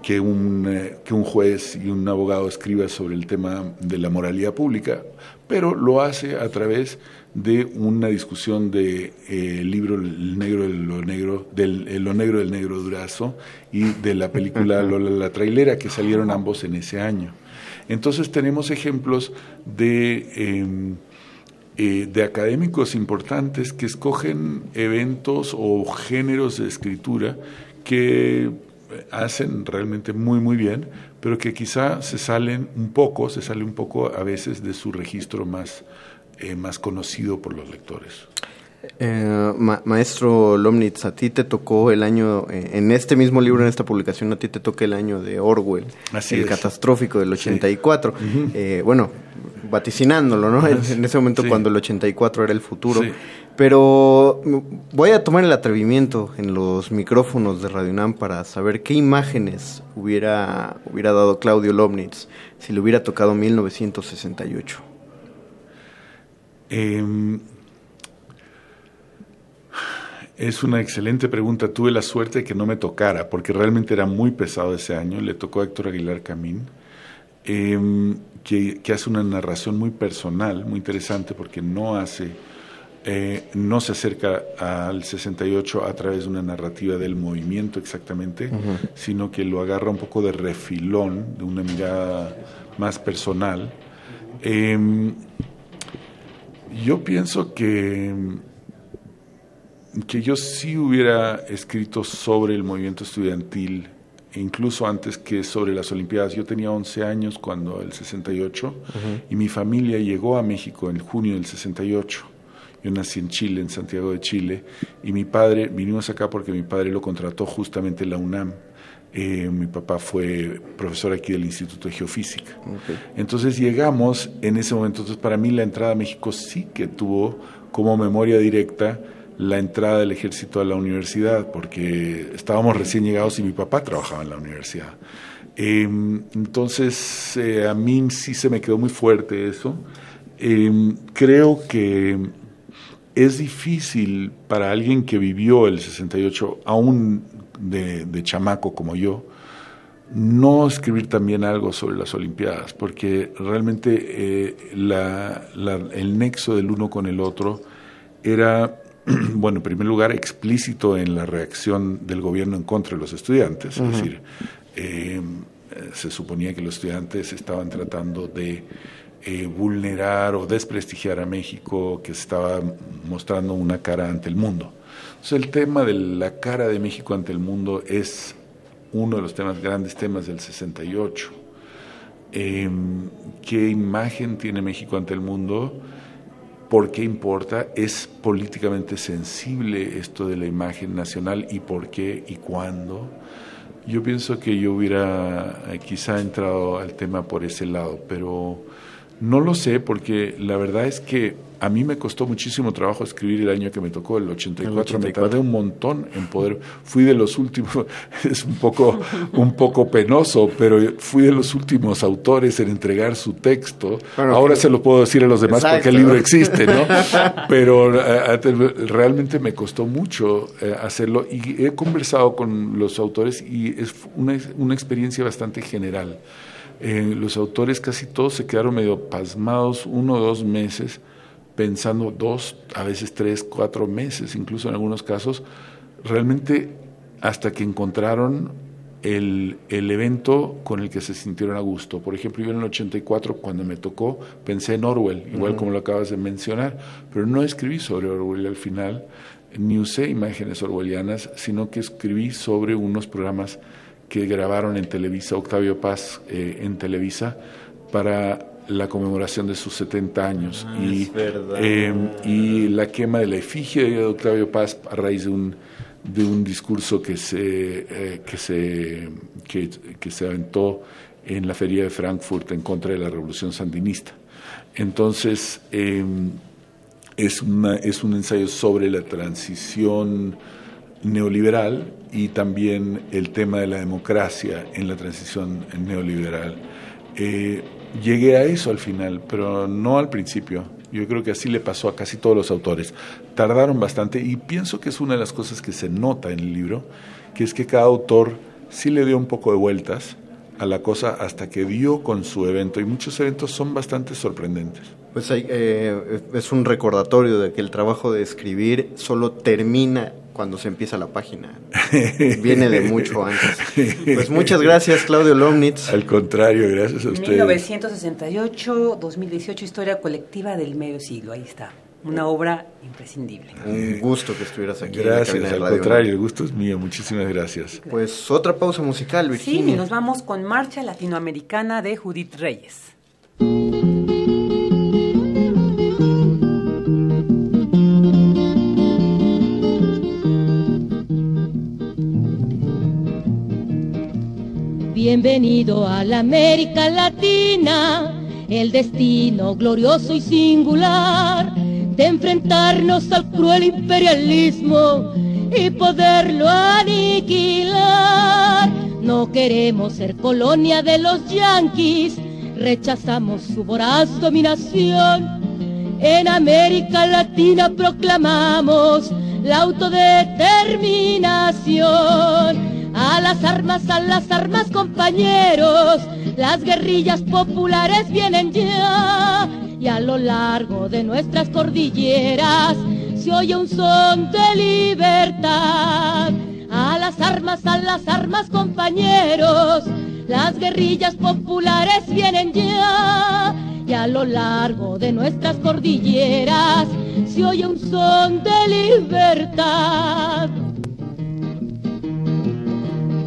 que un, que un juez y un abogado escriba sobre el tema de la moralidad pública, pero lo hace a través de una discusión de eh, el libro El negro del lo negro del lo negro del negro Durazo y de la película Lola la trailera, que salieron ambos en ese año. Entonces tenemos ejemplos de eh, Eh, de académicos importantes que escogen eventos o géneros de escritura que hacen realmente muy muy bien, pero que quizá se salen un poco, se sale un poco a veces de su registro más, eh, más conocido por los lectores. Eh, ma- Maestro Lomnitz, a ti te tocó el año, eh, en este mismo libro, en esta publicación, a ti te toca el año de Orwell, Así el es. catastrófico del ochenta y cuatro, sí. eh, bueno, vaticinándolo, ¿no? En, en ese momento sí. Cuando el ochenta y cuatro era el futuro, sí. Pero voy a tomar el atrevimiento en los micrófonos de Radio UNAM para saber qué imágenes hubiera, hubiera dado Claudio Lomnitz si le hubiera tocado mil novecientos sesenta y ocho. Eh... Es una excelente pregunta. Tuve la suerte de que no me tocara, porque realmente era muy pesado ese año. Le tocó a Héctor Aguilar Camín, eh, que, que hace una narración muy personal, muy interesante, porque no hace, eh, no se acerca al sesenta y ocho a través de una narrativa del movimiento exactamente, uh-huh. sino que lo agarra un poco de refilón, de una mirada más personal. Eh, yo pienso que... que yo sí hubiera escrito sobre el movimiento estudiantil, incluso antes que sobre las Olimpiadas. Yo tenía once años cuando el sesenta y ocho, uh-huh. y mi familia llegó a México en junio del sesenta y ocho. Yo nací en Chile, en Santiago de Chile, y mi padre, vinimos acá porque mi padre lo contrató justamente en la UNAM. Eh, mi papá fue profesor aquí del Instituto de Geofísica. Okay. Entonces llegamos en ese momento. Entonces para mí la entrada a México sí que tuvo como memoria directa la entrada del ejército a la universidad, porque estábamos recién llegados y mi papá trabajaba en la universidad. Eh, entonces, eh, a mí sí se me quedó muy fuerte eso. Eh, creo que es difícil para alguien que vivió el sesenta y ocho, aún de, de chamaco como yo, no escribir también algo sobre las Olimpiadas, porque realmente eh, la, la, el nexo del uno con el otro era... Bueno, en primer lugar, explícito en la reacción del gobierno en contra de los estudiantes. Uh-huh. Es decir, eh, se suponía que los estudiantes estaban tratando de eh, vulnerar o desprestigiar a México, que estaba mostrando una cara ante el mundo. Entonces, el tema de la cara de México ante el mundo es uno de los temas, grandes temas del sesenta y ocho. Eh, ¿qué imagen tiene México ante el mundo? ¿Por qué importa? ¿Es políticamente sensible esto de la imagen nacional? ¿Y por qué? ¿Y cuándo? Yo pienso que yo hubiera quizá entrado al tema por ese lado, pero no lo sé, porque la verdad es que a mí me costó muchísimo trabajo escribir el año que me tocó, el ochenta y cuatro. El ochenta y cuatro. Me tardé un montón en poder. Fui de los últimos, es un poco, un poco penoso, pero fui de los últimos autores en entregar su texto. Bueno, ahora que... se lo puedo decir a los demás. Exacto. Porque el libro existe, ¿no? Pero a, a, realmente me costó mucho eh, hacerlo, y he conversado con los autores y es una, una experiencia bastante general. Eh, los autores casi todos se quedaron medio pasmados uno o dos meses, pensando dos, a veces tres, cuatro meses, incluso en algunos casos, realmente hasta que encontraron el, el evento con el que se sintieron a gusto. Por ejemplo, yo en el ochenta y cuatro, cuando me tocó, pensé en Orwell, igual uh-huh. como lo acabas de mencionar, pero no escribí sobre Orwell al final, ni usé imágenes orwellianas, sino que escribí sobre unos programas que grabaron en Televisa, Octavio Paz eh, en Televisa, para la conmemoración de sus setenta años. Ah, y, es verdad. Eh, y la quema de la efigie de Octavio Paz a raíz de un, de un discurso que se, eh, que, se, que, que se aventó en la Feria de Frankfurt en contra de la Revolución Sandinista. Entonces, eh, es, una, es un ensayo sobre la transición neoliberal y también el tema de la democracia en la transición neoliberal. Eh, llegué a eso al final, pero no al principio. Yo creo que así le pasó a casi todos los autores. Tardaron bastante y pienso que es una de las cosas que se nota en el libro, que es que cada autor sí le dio un poco de vueltas a la cosa hasta que dio con su evento, y muchos eventos son bastante sorprendentes. Pues hay, eh, es un recordatorio de que el trabajo de escribir solo termina cuando se empieza la página. Viene de mucho antes. Pues muchas gracias, Claudio Lomnitz. Al contrario, gracias a ustedes. mil novecientos sesenta y ocho a dos mil dieciocho, Historia Colectiva del Medio Siglo. Ahí está. Una obra imprescindible. Un gusto que estuvieras aquí. Gracias, al Radio contrario, el gusto es mío. Muchísimas gracias. Pues otra pausa musical, Virginia. Sí, y nos vamos con Marcha Latinoamericana de Judith Reyes. Bienvenido a la América Latina, el destino glorioso y singular de enfrentarnos al cruel imperialismo y poderlo aniquilar. No queremos ser colonia de los yanquis, rechazamos su voraz dominación. En América Latina proclamamos la autodeterminación. A las armas, a las armas, compañeros, las guerrillas populares vienen ya. Y a lo largo de nuestras cordilleras se oye un son de libertad. A las armas, a las armas, compañeros, las guerrillas populares vienen ya. Y a lo largo de nuestras cordilleras se oye un son de libertad.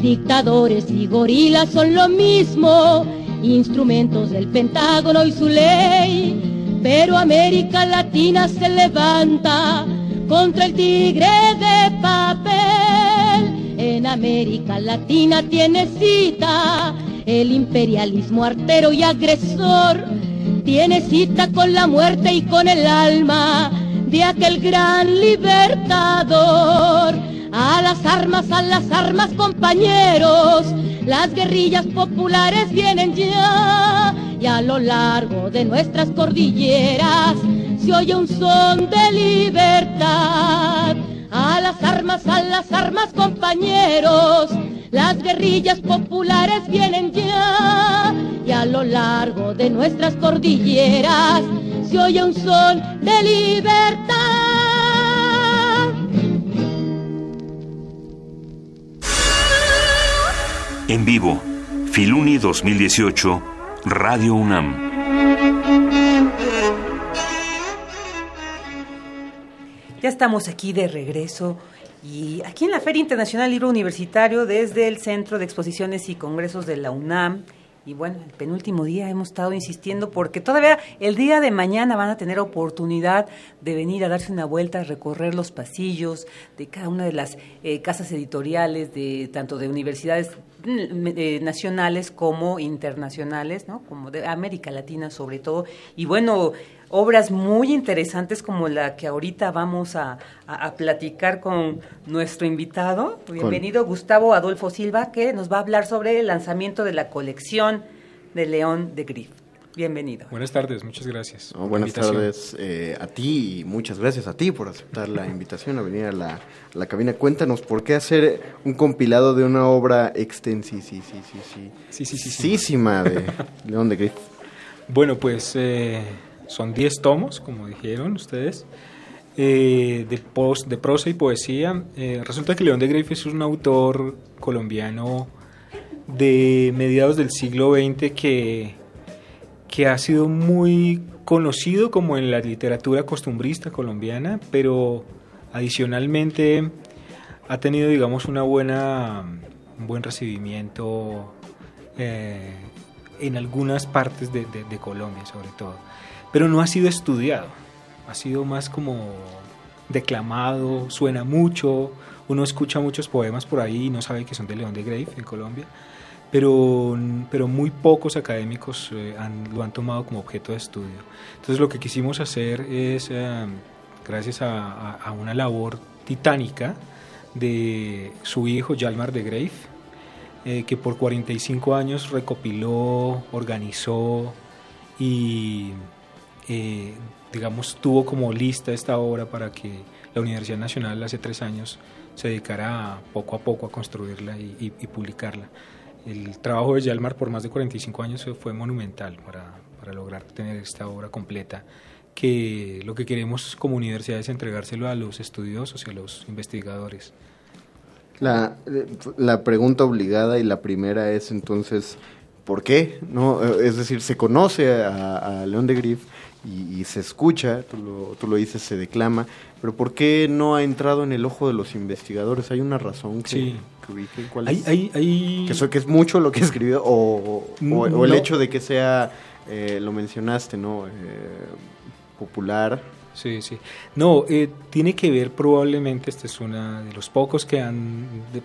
Dictadores y gorilas son lo mismo, instrumentos del Pentágono y su ley, pero América Latina se levanta contra el tigre de papel. En América Latina tiene cita el imperialismo artero y agresor, tiene cita con la muerte y con el alma de aquel gran libertador. A las armas, a las armas, compañeros, las guerrillas populares vienen ya. Y a lo largo de nuestras cordilleras se oye un son de libertad. A las armas, a las armas, compañeros, las guerrillas populares vienen ya. Y a lo largo de nuestras cordilleras se oye un son de libertad. En vivo, Filuni dos mil dieciocho, Radio UNAM. Ya estamos aquí de regreso y aquí en la Feria Internacional del Libro Universitario desde el Centro de Exposiciones y Congresos de la UNAM. Y bueno, el penúltimo día hemos estado insistiendo porque todavía el día de mañana van a tener oportunidad de venir a darse una vuelta, a recorrer los pasillos de cada una de las eh, casas editoriales, de tanto de universidades eh, nacionales como internacionales, ¿no? Como de América Latina sobre todo. Y bueno, obras muy interesantes como la que ahorita vamos a, a, a platicar con nuestro invitado. Bienvenido, con... Gustavo Adolfo Silva, que nos va a hablar sobre el lanzamiento de la colección de León de Griff. Bienvenido. Buenas tardes, muchas gracias. Oh, buenas tardes eh, a ti y muchas gracias a ti por aceptar la invitación a venir a la, la cabina. Cuéntanos, ¿por qué hacer un compilado de una obra extensísima de León de Griff? Bueno, pues... Eh... Son diez tomos, como dijeron ustedes, eh, de, pos, de prosa y poesía. Eh, resulta que León de Griff es un autor colombiano de mediados del siglo veinte que, que ha sido muy conocido como en la literatura costumbrista colombiana, pero adicionalmente ha tenido, digamos, una buena, un buen recibimiento eh, en algunas partes de, de, de Colombia, sobre todo. Pero no ha sido estudiado, ha sido más como declamado, suena mucho, uno escucha muchos poemas por ahí y no sabe que son de León de Greiff en Colombia, pero, pero muy pocos académicos eh, han, lo han tomado como objeto de estudio. Entonces lo que quisimos hacer es, eh, gracias a, a, a una labor titánica de su hijo Hjalmar de Greiff, eh, que por cuarenta y cinco años recopiló, organizó y eh, digamos tuvo como lista esta obra para que la Universidad Nacional hace tres años se dedicara a, poco a poco a construirla y, y, y publicarla. El trabajo de Hjalmar por más de cuarenta y cinco años fue monumental para, para lograr tener esta obra completa, que lo que queremos como universidad es entregárselo a los estudiosos y a los investigadores. La, la pregunta obligada y la primera es entonces, ¿por qué? ¿No? Es decir, se conoce a, a León de Greiff y, y se escucha, tú lo, tú lo dices, se declama, pero ¿por qué no ha entrado en el ojo de los investigadores? ¿Hay una razón que, sí. que ubique? ¿Cuál hay, es? Hay, hay... ¿Que, eso, ¿Que es mucho lo que escribió? ¿O, o, no. o el hecho de que sea, eh, lo mencionaste, ¿no? Eh, popular. Sí, sí. No, eh, tiene que ver probablemente, este es uno de los pocos que han, de,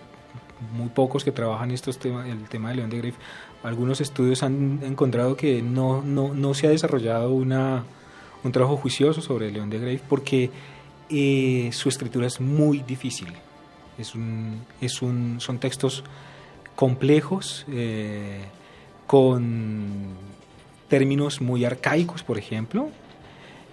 muy pocos que trabajan estos temas, el tema de León de Greiff. Algunos estudios han encontrado que no, no, no se ha desarrollado una, un trabajo juicioso sobre León de Greiff porque eh, su escritura es muy difícil. Es un, es un, son textos complejos, eh, con términos muy arcaicos, por ejemplo,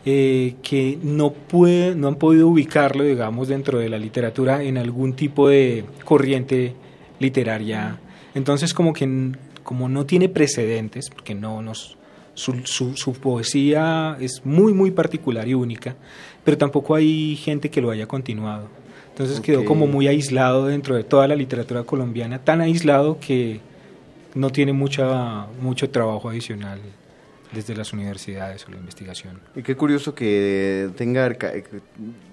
Eh, que no, puede, no han podido ubicarlo, digamos, dentro de la literatura en algún tipo de corriente literaria. Entonces, como que como no tiene precedentes, porque no nos, su, su, su poesía es muy, muy particular y única, pero tampoco hay gente que lo haya continuado. Entonces, okay. Quedó como muy aislado dentro de toda la literatura colombiana, tan aislado que no tiene mucha, mucho trabajo adicional desde las universidades o la investigación. Y qué curioso que tenga, arca-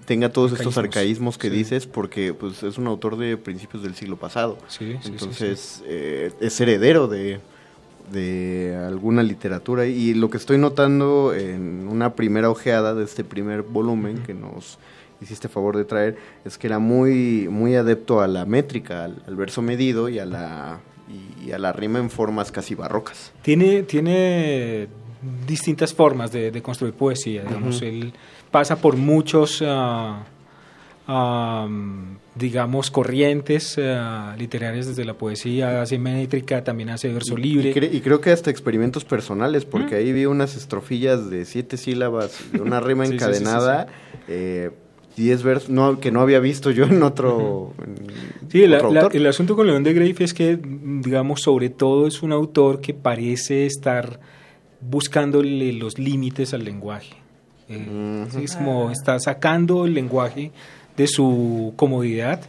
tenga todos arcaísmos, estos arcaísmos que sí. dices, porque pues, es un autor de principios del siglo pasado. Sí, sí, Entonces sí, sí. Eh, es heredero de, de alguna literatura. Y lo que estoy notando en una primera ojeada de este primer volumen uh-huh. que nos hiciste favor de traer, es que era muy, muy adepto a la métrica, al, al verso medido y a, la, y a la rima en formas casi barrocas. Tiene... tiene... distintas formas de, de construir poesía, digamos, uh-huh. él pasa por muchos, uh, uh, digamos, corrientes uh, literarias desde la poesía, hace métrica, también hace verso y, libre. Y, cre- y creo que hasta experimentos personales, porque uh-huh. ahí vi unas estrofillas de siete sílabas, de una rima sí, encadenada, sí, sí, sí, sí. Eh, diez versos, no, que no había visto yo en otro, uh-huh. en sí, otro la, autor. La, el asunto con León de Greiff es que, digamos, sobre todo es un autor que parece estar buscándole los límites al lenguaje, eh, uh-huh. es como está sacando el lenguaje de su comodidad,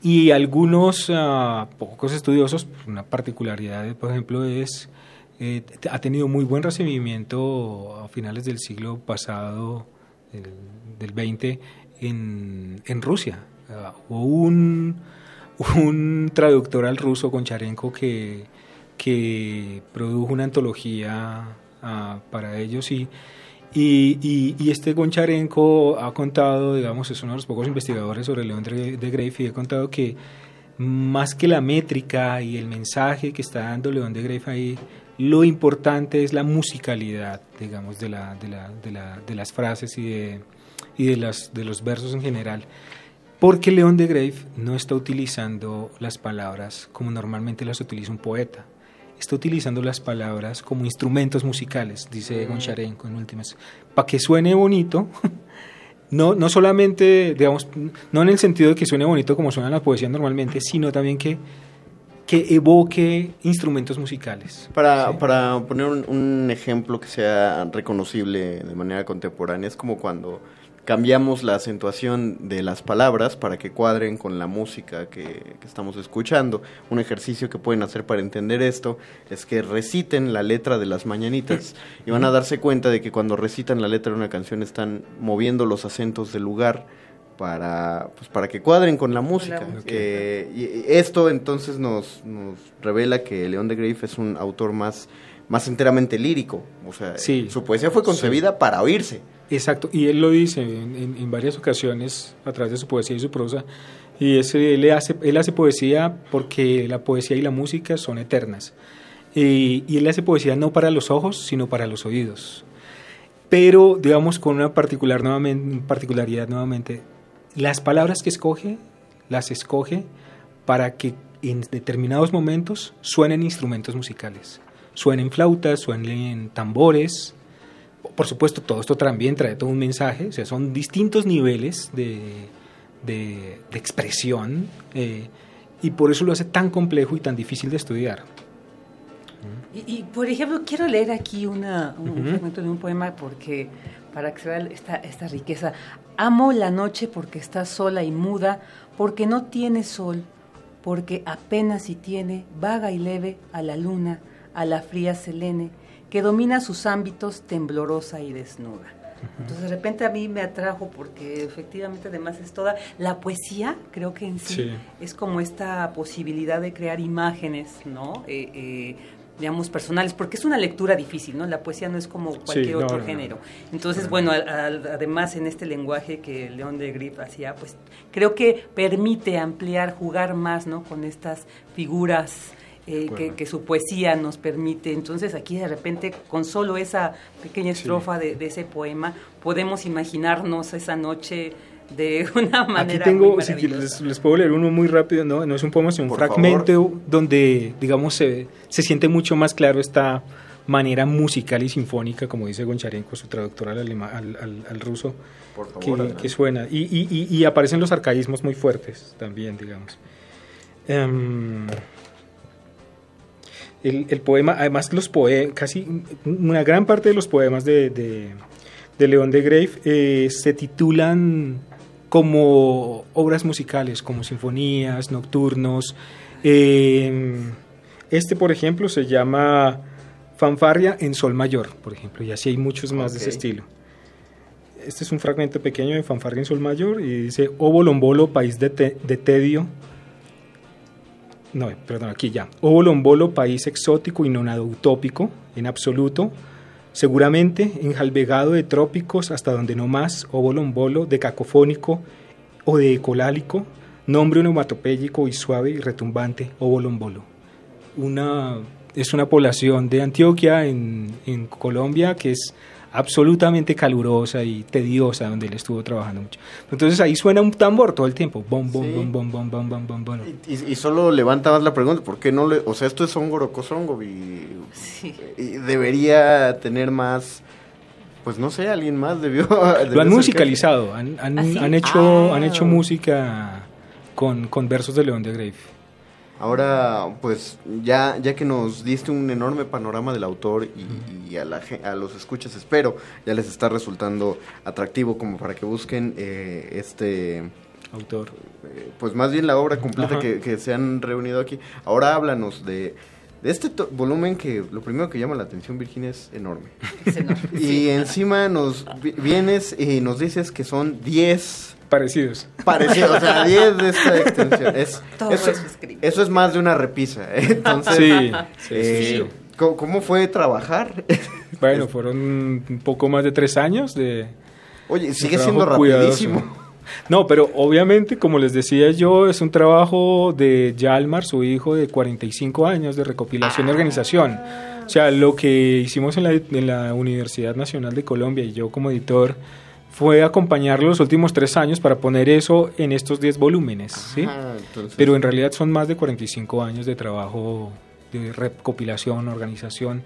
y algunos uh, pocos estudiosos, una particularidad por ejemplo es, eh, ha tenido muy buen recibimiento a finales del siglo pasado, el, del veinte, en, en Rusia, uh, hubo un, un traductor al ruso, Koncharenko, que, que produjo una antología Ah, para ellos y, y, y, y este Koncharenko ha contado, digamos, es uno de los pocos investigadores sobre León de, de Greiff, y ha contado que más que la métrica y el mensaje que está dando León de Greiff ahí, lo importante es la musicalidad, digamos, de, la, de, la, de, la, de las frases y, de, y de, las, de los versos en general, porque León de Greiff no está utilizando las palabras como normalmente las utiliza un poeta. Está utilizando las palabras como instrumentos musicales, dice Koncharenko en últimas, para que suene bonito, no, no solamente, digamos, no en el sentido de que suene bonito como suena la poesía normalmente, sino también que, que evoque instrumentos musicales. Para, ¿sí? para poner un, un ejemplo que sea reconocible de manera contemporánea, es como cuando cambiamos la acentuación de las palabras para que cuadren con la música que, que estamos escuchando. Un ejercicio que pueden hacer para entender esto es que reciten la letra de Las Mañanitas y van a darse cuenta de que cuando recitan la letra de una canción están moviendo los acentos del lugar para, pues, para que cuadren con la música. Con la música. Eh, y esto entonces nos, nos revela que León de Greiff es un autor más, más enteramente lírico. O sea, sí, su poesía fue concebida sí. para oírse. Exacto, y él lo dice en, en, en varias ocasiones a través de su poesía y su prosa, y es, él, hace, él hace poesía porque la poesía y la música son eternas, y, y él hace poesía no para los ojos, sino para los oídos, pero digamos con una particular nuevamente, particularidad nuevamente, las palabras que escoge, las escoge para que en determinados momentos suenen instrumentos musicales, suenen flautas, suenen tambores. Por supuesto, todo esto también trae todo un mensaje, o sea, son distintos niveles de, de, de expresión eh, y por eso lo hace tan complejo y tan difícil de estudiar. Y, y por ejemplo, quiero leer aquí una, un uh-huh. fragmento de un poema porque, para que se vea esta, esta riqueza. Amo la noche porque está sola y muda, porque no tiene sol, porque apenas si tiene, vaga y leve a la luna, a la fría Selene, que domina sus ámbitos temblorosa y desnuda. Entonces, de repente a mí me atrajo porque efectivamente además es toda... La poesía, creo que en sí, sí. es como esta posibilidad de crear imágenes, ¿no? Eh, eh, digamos, personales, porque es una lectura difícil, ¿no? La poesía no es como cualquier sí, no, otro no, género. Entonces, no, bueno, al, al, además en este lenguaje que León de Greiff hacía, pues creo que permite ampliar, jugar más, ¿no? Con estas figuras... Eh, bueno. que, que su poesía nos permite. Entonces aquí de repente con solo esa pequeña estrofa sí. de, de ese poema podemos imaginarnos esa noche de una manera aquí tengo, muy maravillosa. Sí, les, les puedo leer uno muy rápido, no, no es un poema sino un fragmento favor. Donde digamos se, se siente mucho más claro esta manera musical y sinfónica, como dice Goncharenko, su traductor al, alema, al, al, al ruso, por favor, que, que suena y, y, y, y aparecen los arcaísmos muy fuertes también, digamos. Um, El, el poema, además los poemas, casi una gran parte de los poemas de, de, de León de Greiff eh, se titulan como obras musicales, como sinfonías, nocturnos. Eh, este, por ejemplo, se llama Fanfarria en Sol Mayor, por ejemplo, y así hay muchos más okay. de ese estilo. Este es un fragmento pequeño de Fanfarria en Sol Mayor y dice: "O Bolombolo, país de, te- de tedio". No, perdón, aquí ya. O Bolombolo, país exótico y no nada utópico, en absoluto, seguramente enjalbegado de trópicos hasta donde no más, o Bolombolo, de cacofónico o de ecolálico, nombre onomatopéyico y suave y retumbante, o Bolombolo. Una, es una población de Antioquia, en, en Colombia, que es absolutamente calurosa y tediosa, donde él estuvo trabajando mucho. Entonces ahí suena un tambor todo el tiempo, bom bom sí. bom bom bom bom bom bom bom. Y, y, y solo levantabas la pregunta, ¿por qué no le, o sea, esto es hongo rocosongo y, sí. y debería tener más, pues no sé, alguien más debió lo han musicalizado, que... han han, han hecho ah. han hecho música con con versos de León de Greiff. Ahora, pues, ya, ya que nos diste un enorme panorama del autor y, y a, la, a los escuchas, espero, ya les está resultando atractivo como para que busquen eh, este... autor. Eh, pues más bien la obra completa que, que se han reunido aquí. Ahora háblanos de... De este to- volumen que lo primero que llama la atención, Virginia, es enorme. Es enorme. Y sí. encima nos vi- vienes y nos dices que son diez... Parecidos. Parecidos, o sea, diez de esta extensión. Es, Todo eso, eso, eso es más de una repisa. ¿eh? Entonces, sí, sí, eh, sí. ¿cómo, ¿cómo fue trabajar? Bueno, fueron un poco más de tres años de... Oye, sigue siendo rapidísimo. Cuidadoso. No, pero obviamente, como les decía yo, es un trabajo de Yalmar, su hijo, de cuarenta y cinco años de recopilación y organización. O sea, lo que hicimos en la, en la Universidad Nacional de Colombia y yo como editor fue acompañarlo los últimos tres años para poner eso en estos diez volúmenes. ¿Sí? Ajá, entonces... Pero en realidad son más de cuarenta y cinco años de trabajo, de recopilación, organización.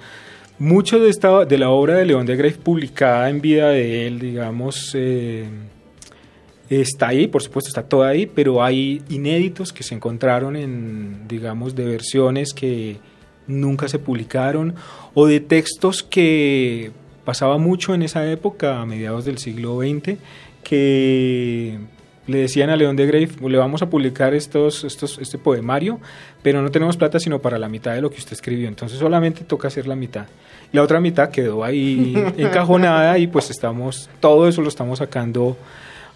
Mucho de, esta, de la obra de León de Greiff publicada en vida de él, digamos... Eh, está ahí, por supuesto está toda ahí, pero hay inéditos que se encontraron en, digamos, de versiones que nunca se publicaron o de textos que pasaba mucho en esa época, a mediados del siglo veinte, que le decían a León de Grey, le vamos a publicar estos, estos, este poemario, pero no tenemos plata sino para la mitad de lo que usted escribió, entonces solamente toca hacer la mitad. La otra mitad quedó ahí encajonada y pues estamos, todo eso lo estamos sacando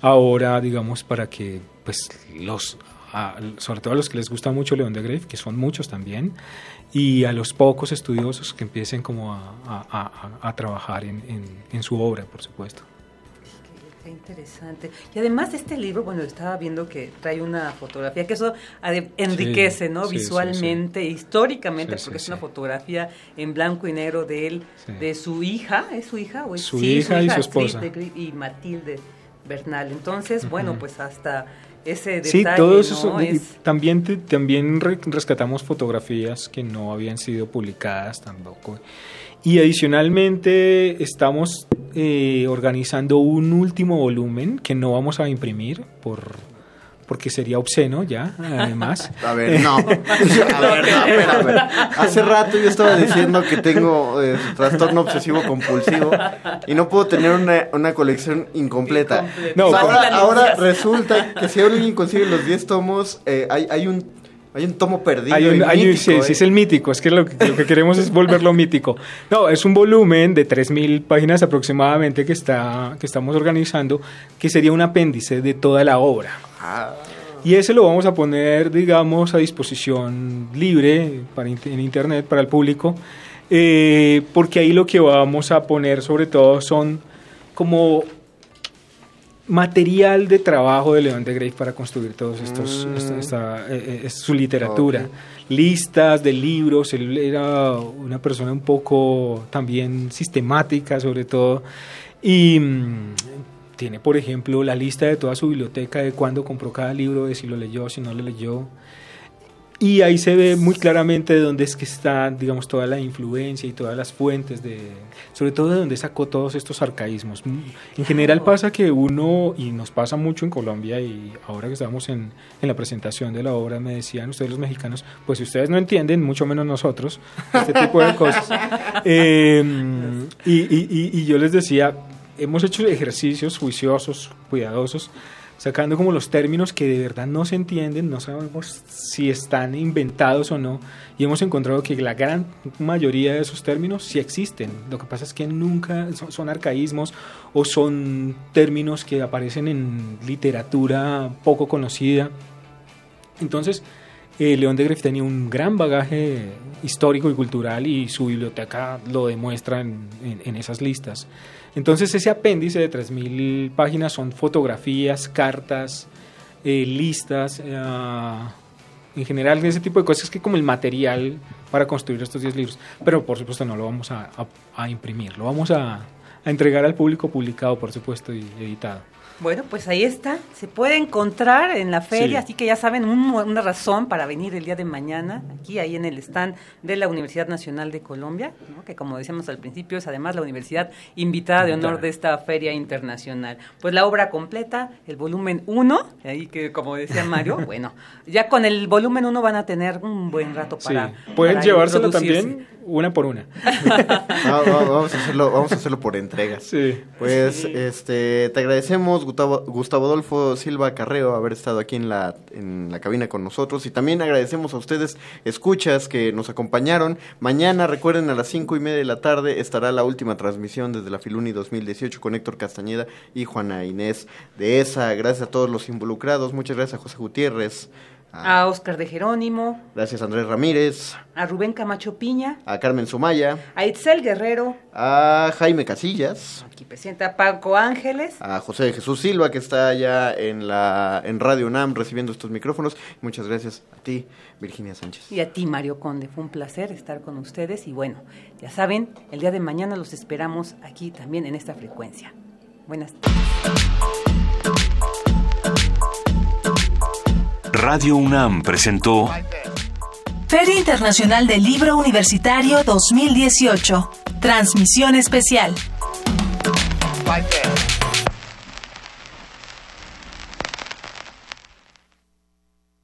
ahora, digamos, para que pues los, a, sobre todo a los que les gusta mucho León de Grey, que son muchos también, y a los pocos estudiosos que empiecen como a, a, a, a trabajar en, en, en su obra, por supuesto. Qué interesante. Y además de este libro, bueno, estaba viendo que trae una fotografía, que eso enriquece, sí, ¿no? Sí, visualmente, sí, sí. históricamente, sí, porque sí, es una sí. fotografía en blanco y negro de él, sí. de su hija, ¿es su hija? ¿O es? Su, sí, hija su hija y su esposa. De, y Matilde Bernal. Entonces, uh-huh. bueno, pues hasta ese detalle, sí, todo eso, ¿no? es... También, te, también re, rescatamos fotografías que no habían sido publicadas tampoco. Y adicionalmente estamos eh, organizando un último volumen que no vamos a imprimir por porque sería obsceno ya, además. A ver, no. A ver, no, espera, a ver. Hace rato yo estaba diciendo que tengo eh, trastorno obsesivo compulsivo y no puedo tener una, una colección incompleta. Incompleta. No, ahora, ahora resulta que si alguien consigue los diez tomos, eh, hay, hay un... Hay un tomo perdido. Hay un, hay, mítico, sí, eh. sí, es el mítico. Es que lo, que lo que queremos es volverlo mítico. No, es un volumen de tres mil páginas aproximadamente que, está, que estamos organizando, que sería un apéndice de toda la obra. Ah. Y ese lo vamos a poner, digamos, a disposición libre para, en Internet para el público, eh, porque ahí lo que vamos a poner sobre todo son como material de trabajo de León de Grey para construir todos estos mm. esta, esta, eh, es su literatura, okay. listas de libros. Él era una persona un poco también sistemática, sobre todo, y mmm, tiene, por ejemplo, la lista de toda su biblioteca, de cuándo compró cada libro, de si lo leyó, si no lo leyó, y ahí se ve muy claramente de dónde es que está, digamos, toda la influencia y todas las fuentes, de sobre todo de dónde sacó todos estos arcaísmos. En general pasa que uno, y nos pasa mucho en Colombia, y ahora que estábamos en, en la presentación de la obra, me decían ustedes los mexicanos, pues si ustedes no entienden, mucho menos nosotros, este tipo de cosas. Eh, y, y, y, y yo les decía, hemos hecho ejercicios juiciosos, cuidadosos, sacando como los términos que de verdad no se entienden, no sabemos si están inventados o no, y hemos encontrado que la gran mayoría de esos términos sí existen. Lo que pasa es que nunca son, son arcaísmos o son términos que aparecen en literatura poco conocida. Entonces, eh, León de Grey tenía un gran bagaje histórico y cultural, y su biblioteca lo demuestra en, en, en esas listas. Entonces ese apéndice de tres mil páginas son fotografías, cartas, eh, listas, eh, en general ese tipo de cosas, que como el material para construir estos diez libros. Pero por supuesto no lo vamos a, a, a imprimir, lo vamos a, a entregar al público publicado, por supuesto, y editado. Bueno, pues ahí está, se puede encontrar en la feria, sí. Así que ya saben, un, una razón para venir el día de mañana, aquí, ahí en el stand de la Universidad Nacional de Colombia, ¿no? Que como decíamos al principio, es además la universidad invitada de honor de esta feria internacional. Pues la obra completa, el volumen uno, ahí que como decía Mario, bueno, ya con el volumen uno van a tener un buen rato para... Sí. Pueden para llevárselo también, una por una. no, no, vamos, a hacerlo, vamos a hacerlo por entregas. Sí. Pues sí. este, te agradecemos, Gustavo, Gustavo Adolfo Silva Carreo, haber estado aquí en la en la cabina con nosotros, y también agradecemos a ustedes, escuchas, que nos acompañaron. Mañana, recuerden, a las cinco y media de la tarde estará la última transmisión desde la Filuni dos mil dieciocho con Héctor Castañeda y Juana Inés de esa. Gracias a todos los involucrados, muchas gracias a José Gutiérrez, a, a Oscar de Jerónimo, gracias a Andrés Ramírez, a Rubén Camacho Piña, a Carmen Sumaya, a Itzel Guerrero, a Jaime Casillas, aquí presente, a Paco Ángeles, a José de Jesús Silva, que está allá en la en Radio UNAM recibiendo estos micrófonos. Muchas gracias a ti, Virginia Sánchez, y a ti, Mario Conde. Fue un placer estar con ustedes, y bueno, ya saben, el día de mañana los esperamos aquí también en esta frecuencia. Buenas tardes. Radio UNAM presentó Feria Internacional del Libro Universitario dos mil dieciocho, transmisión especial.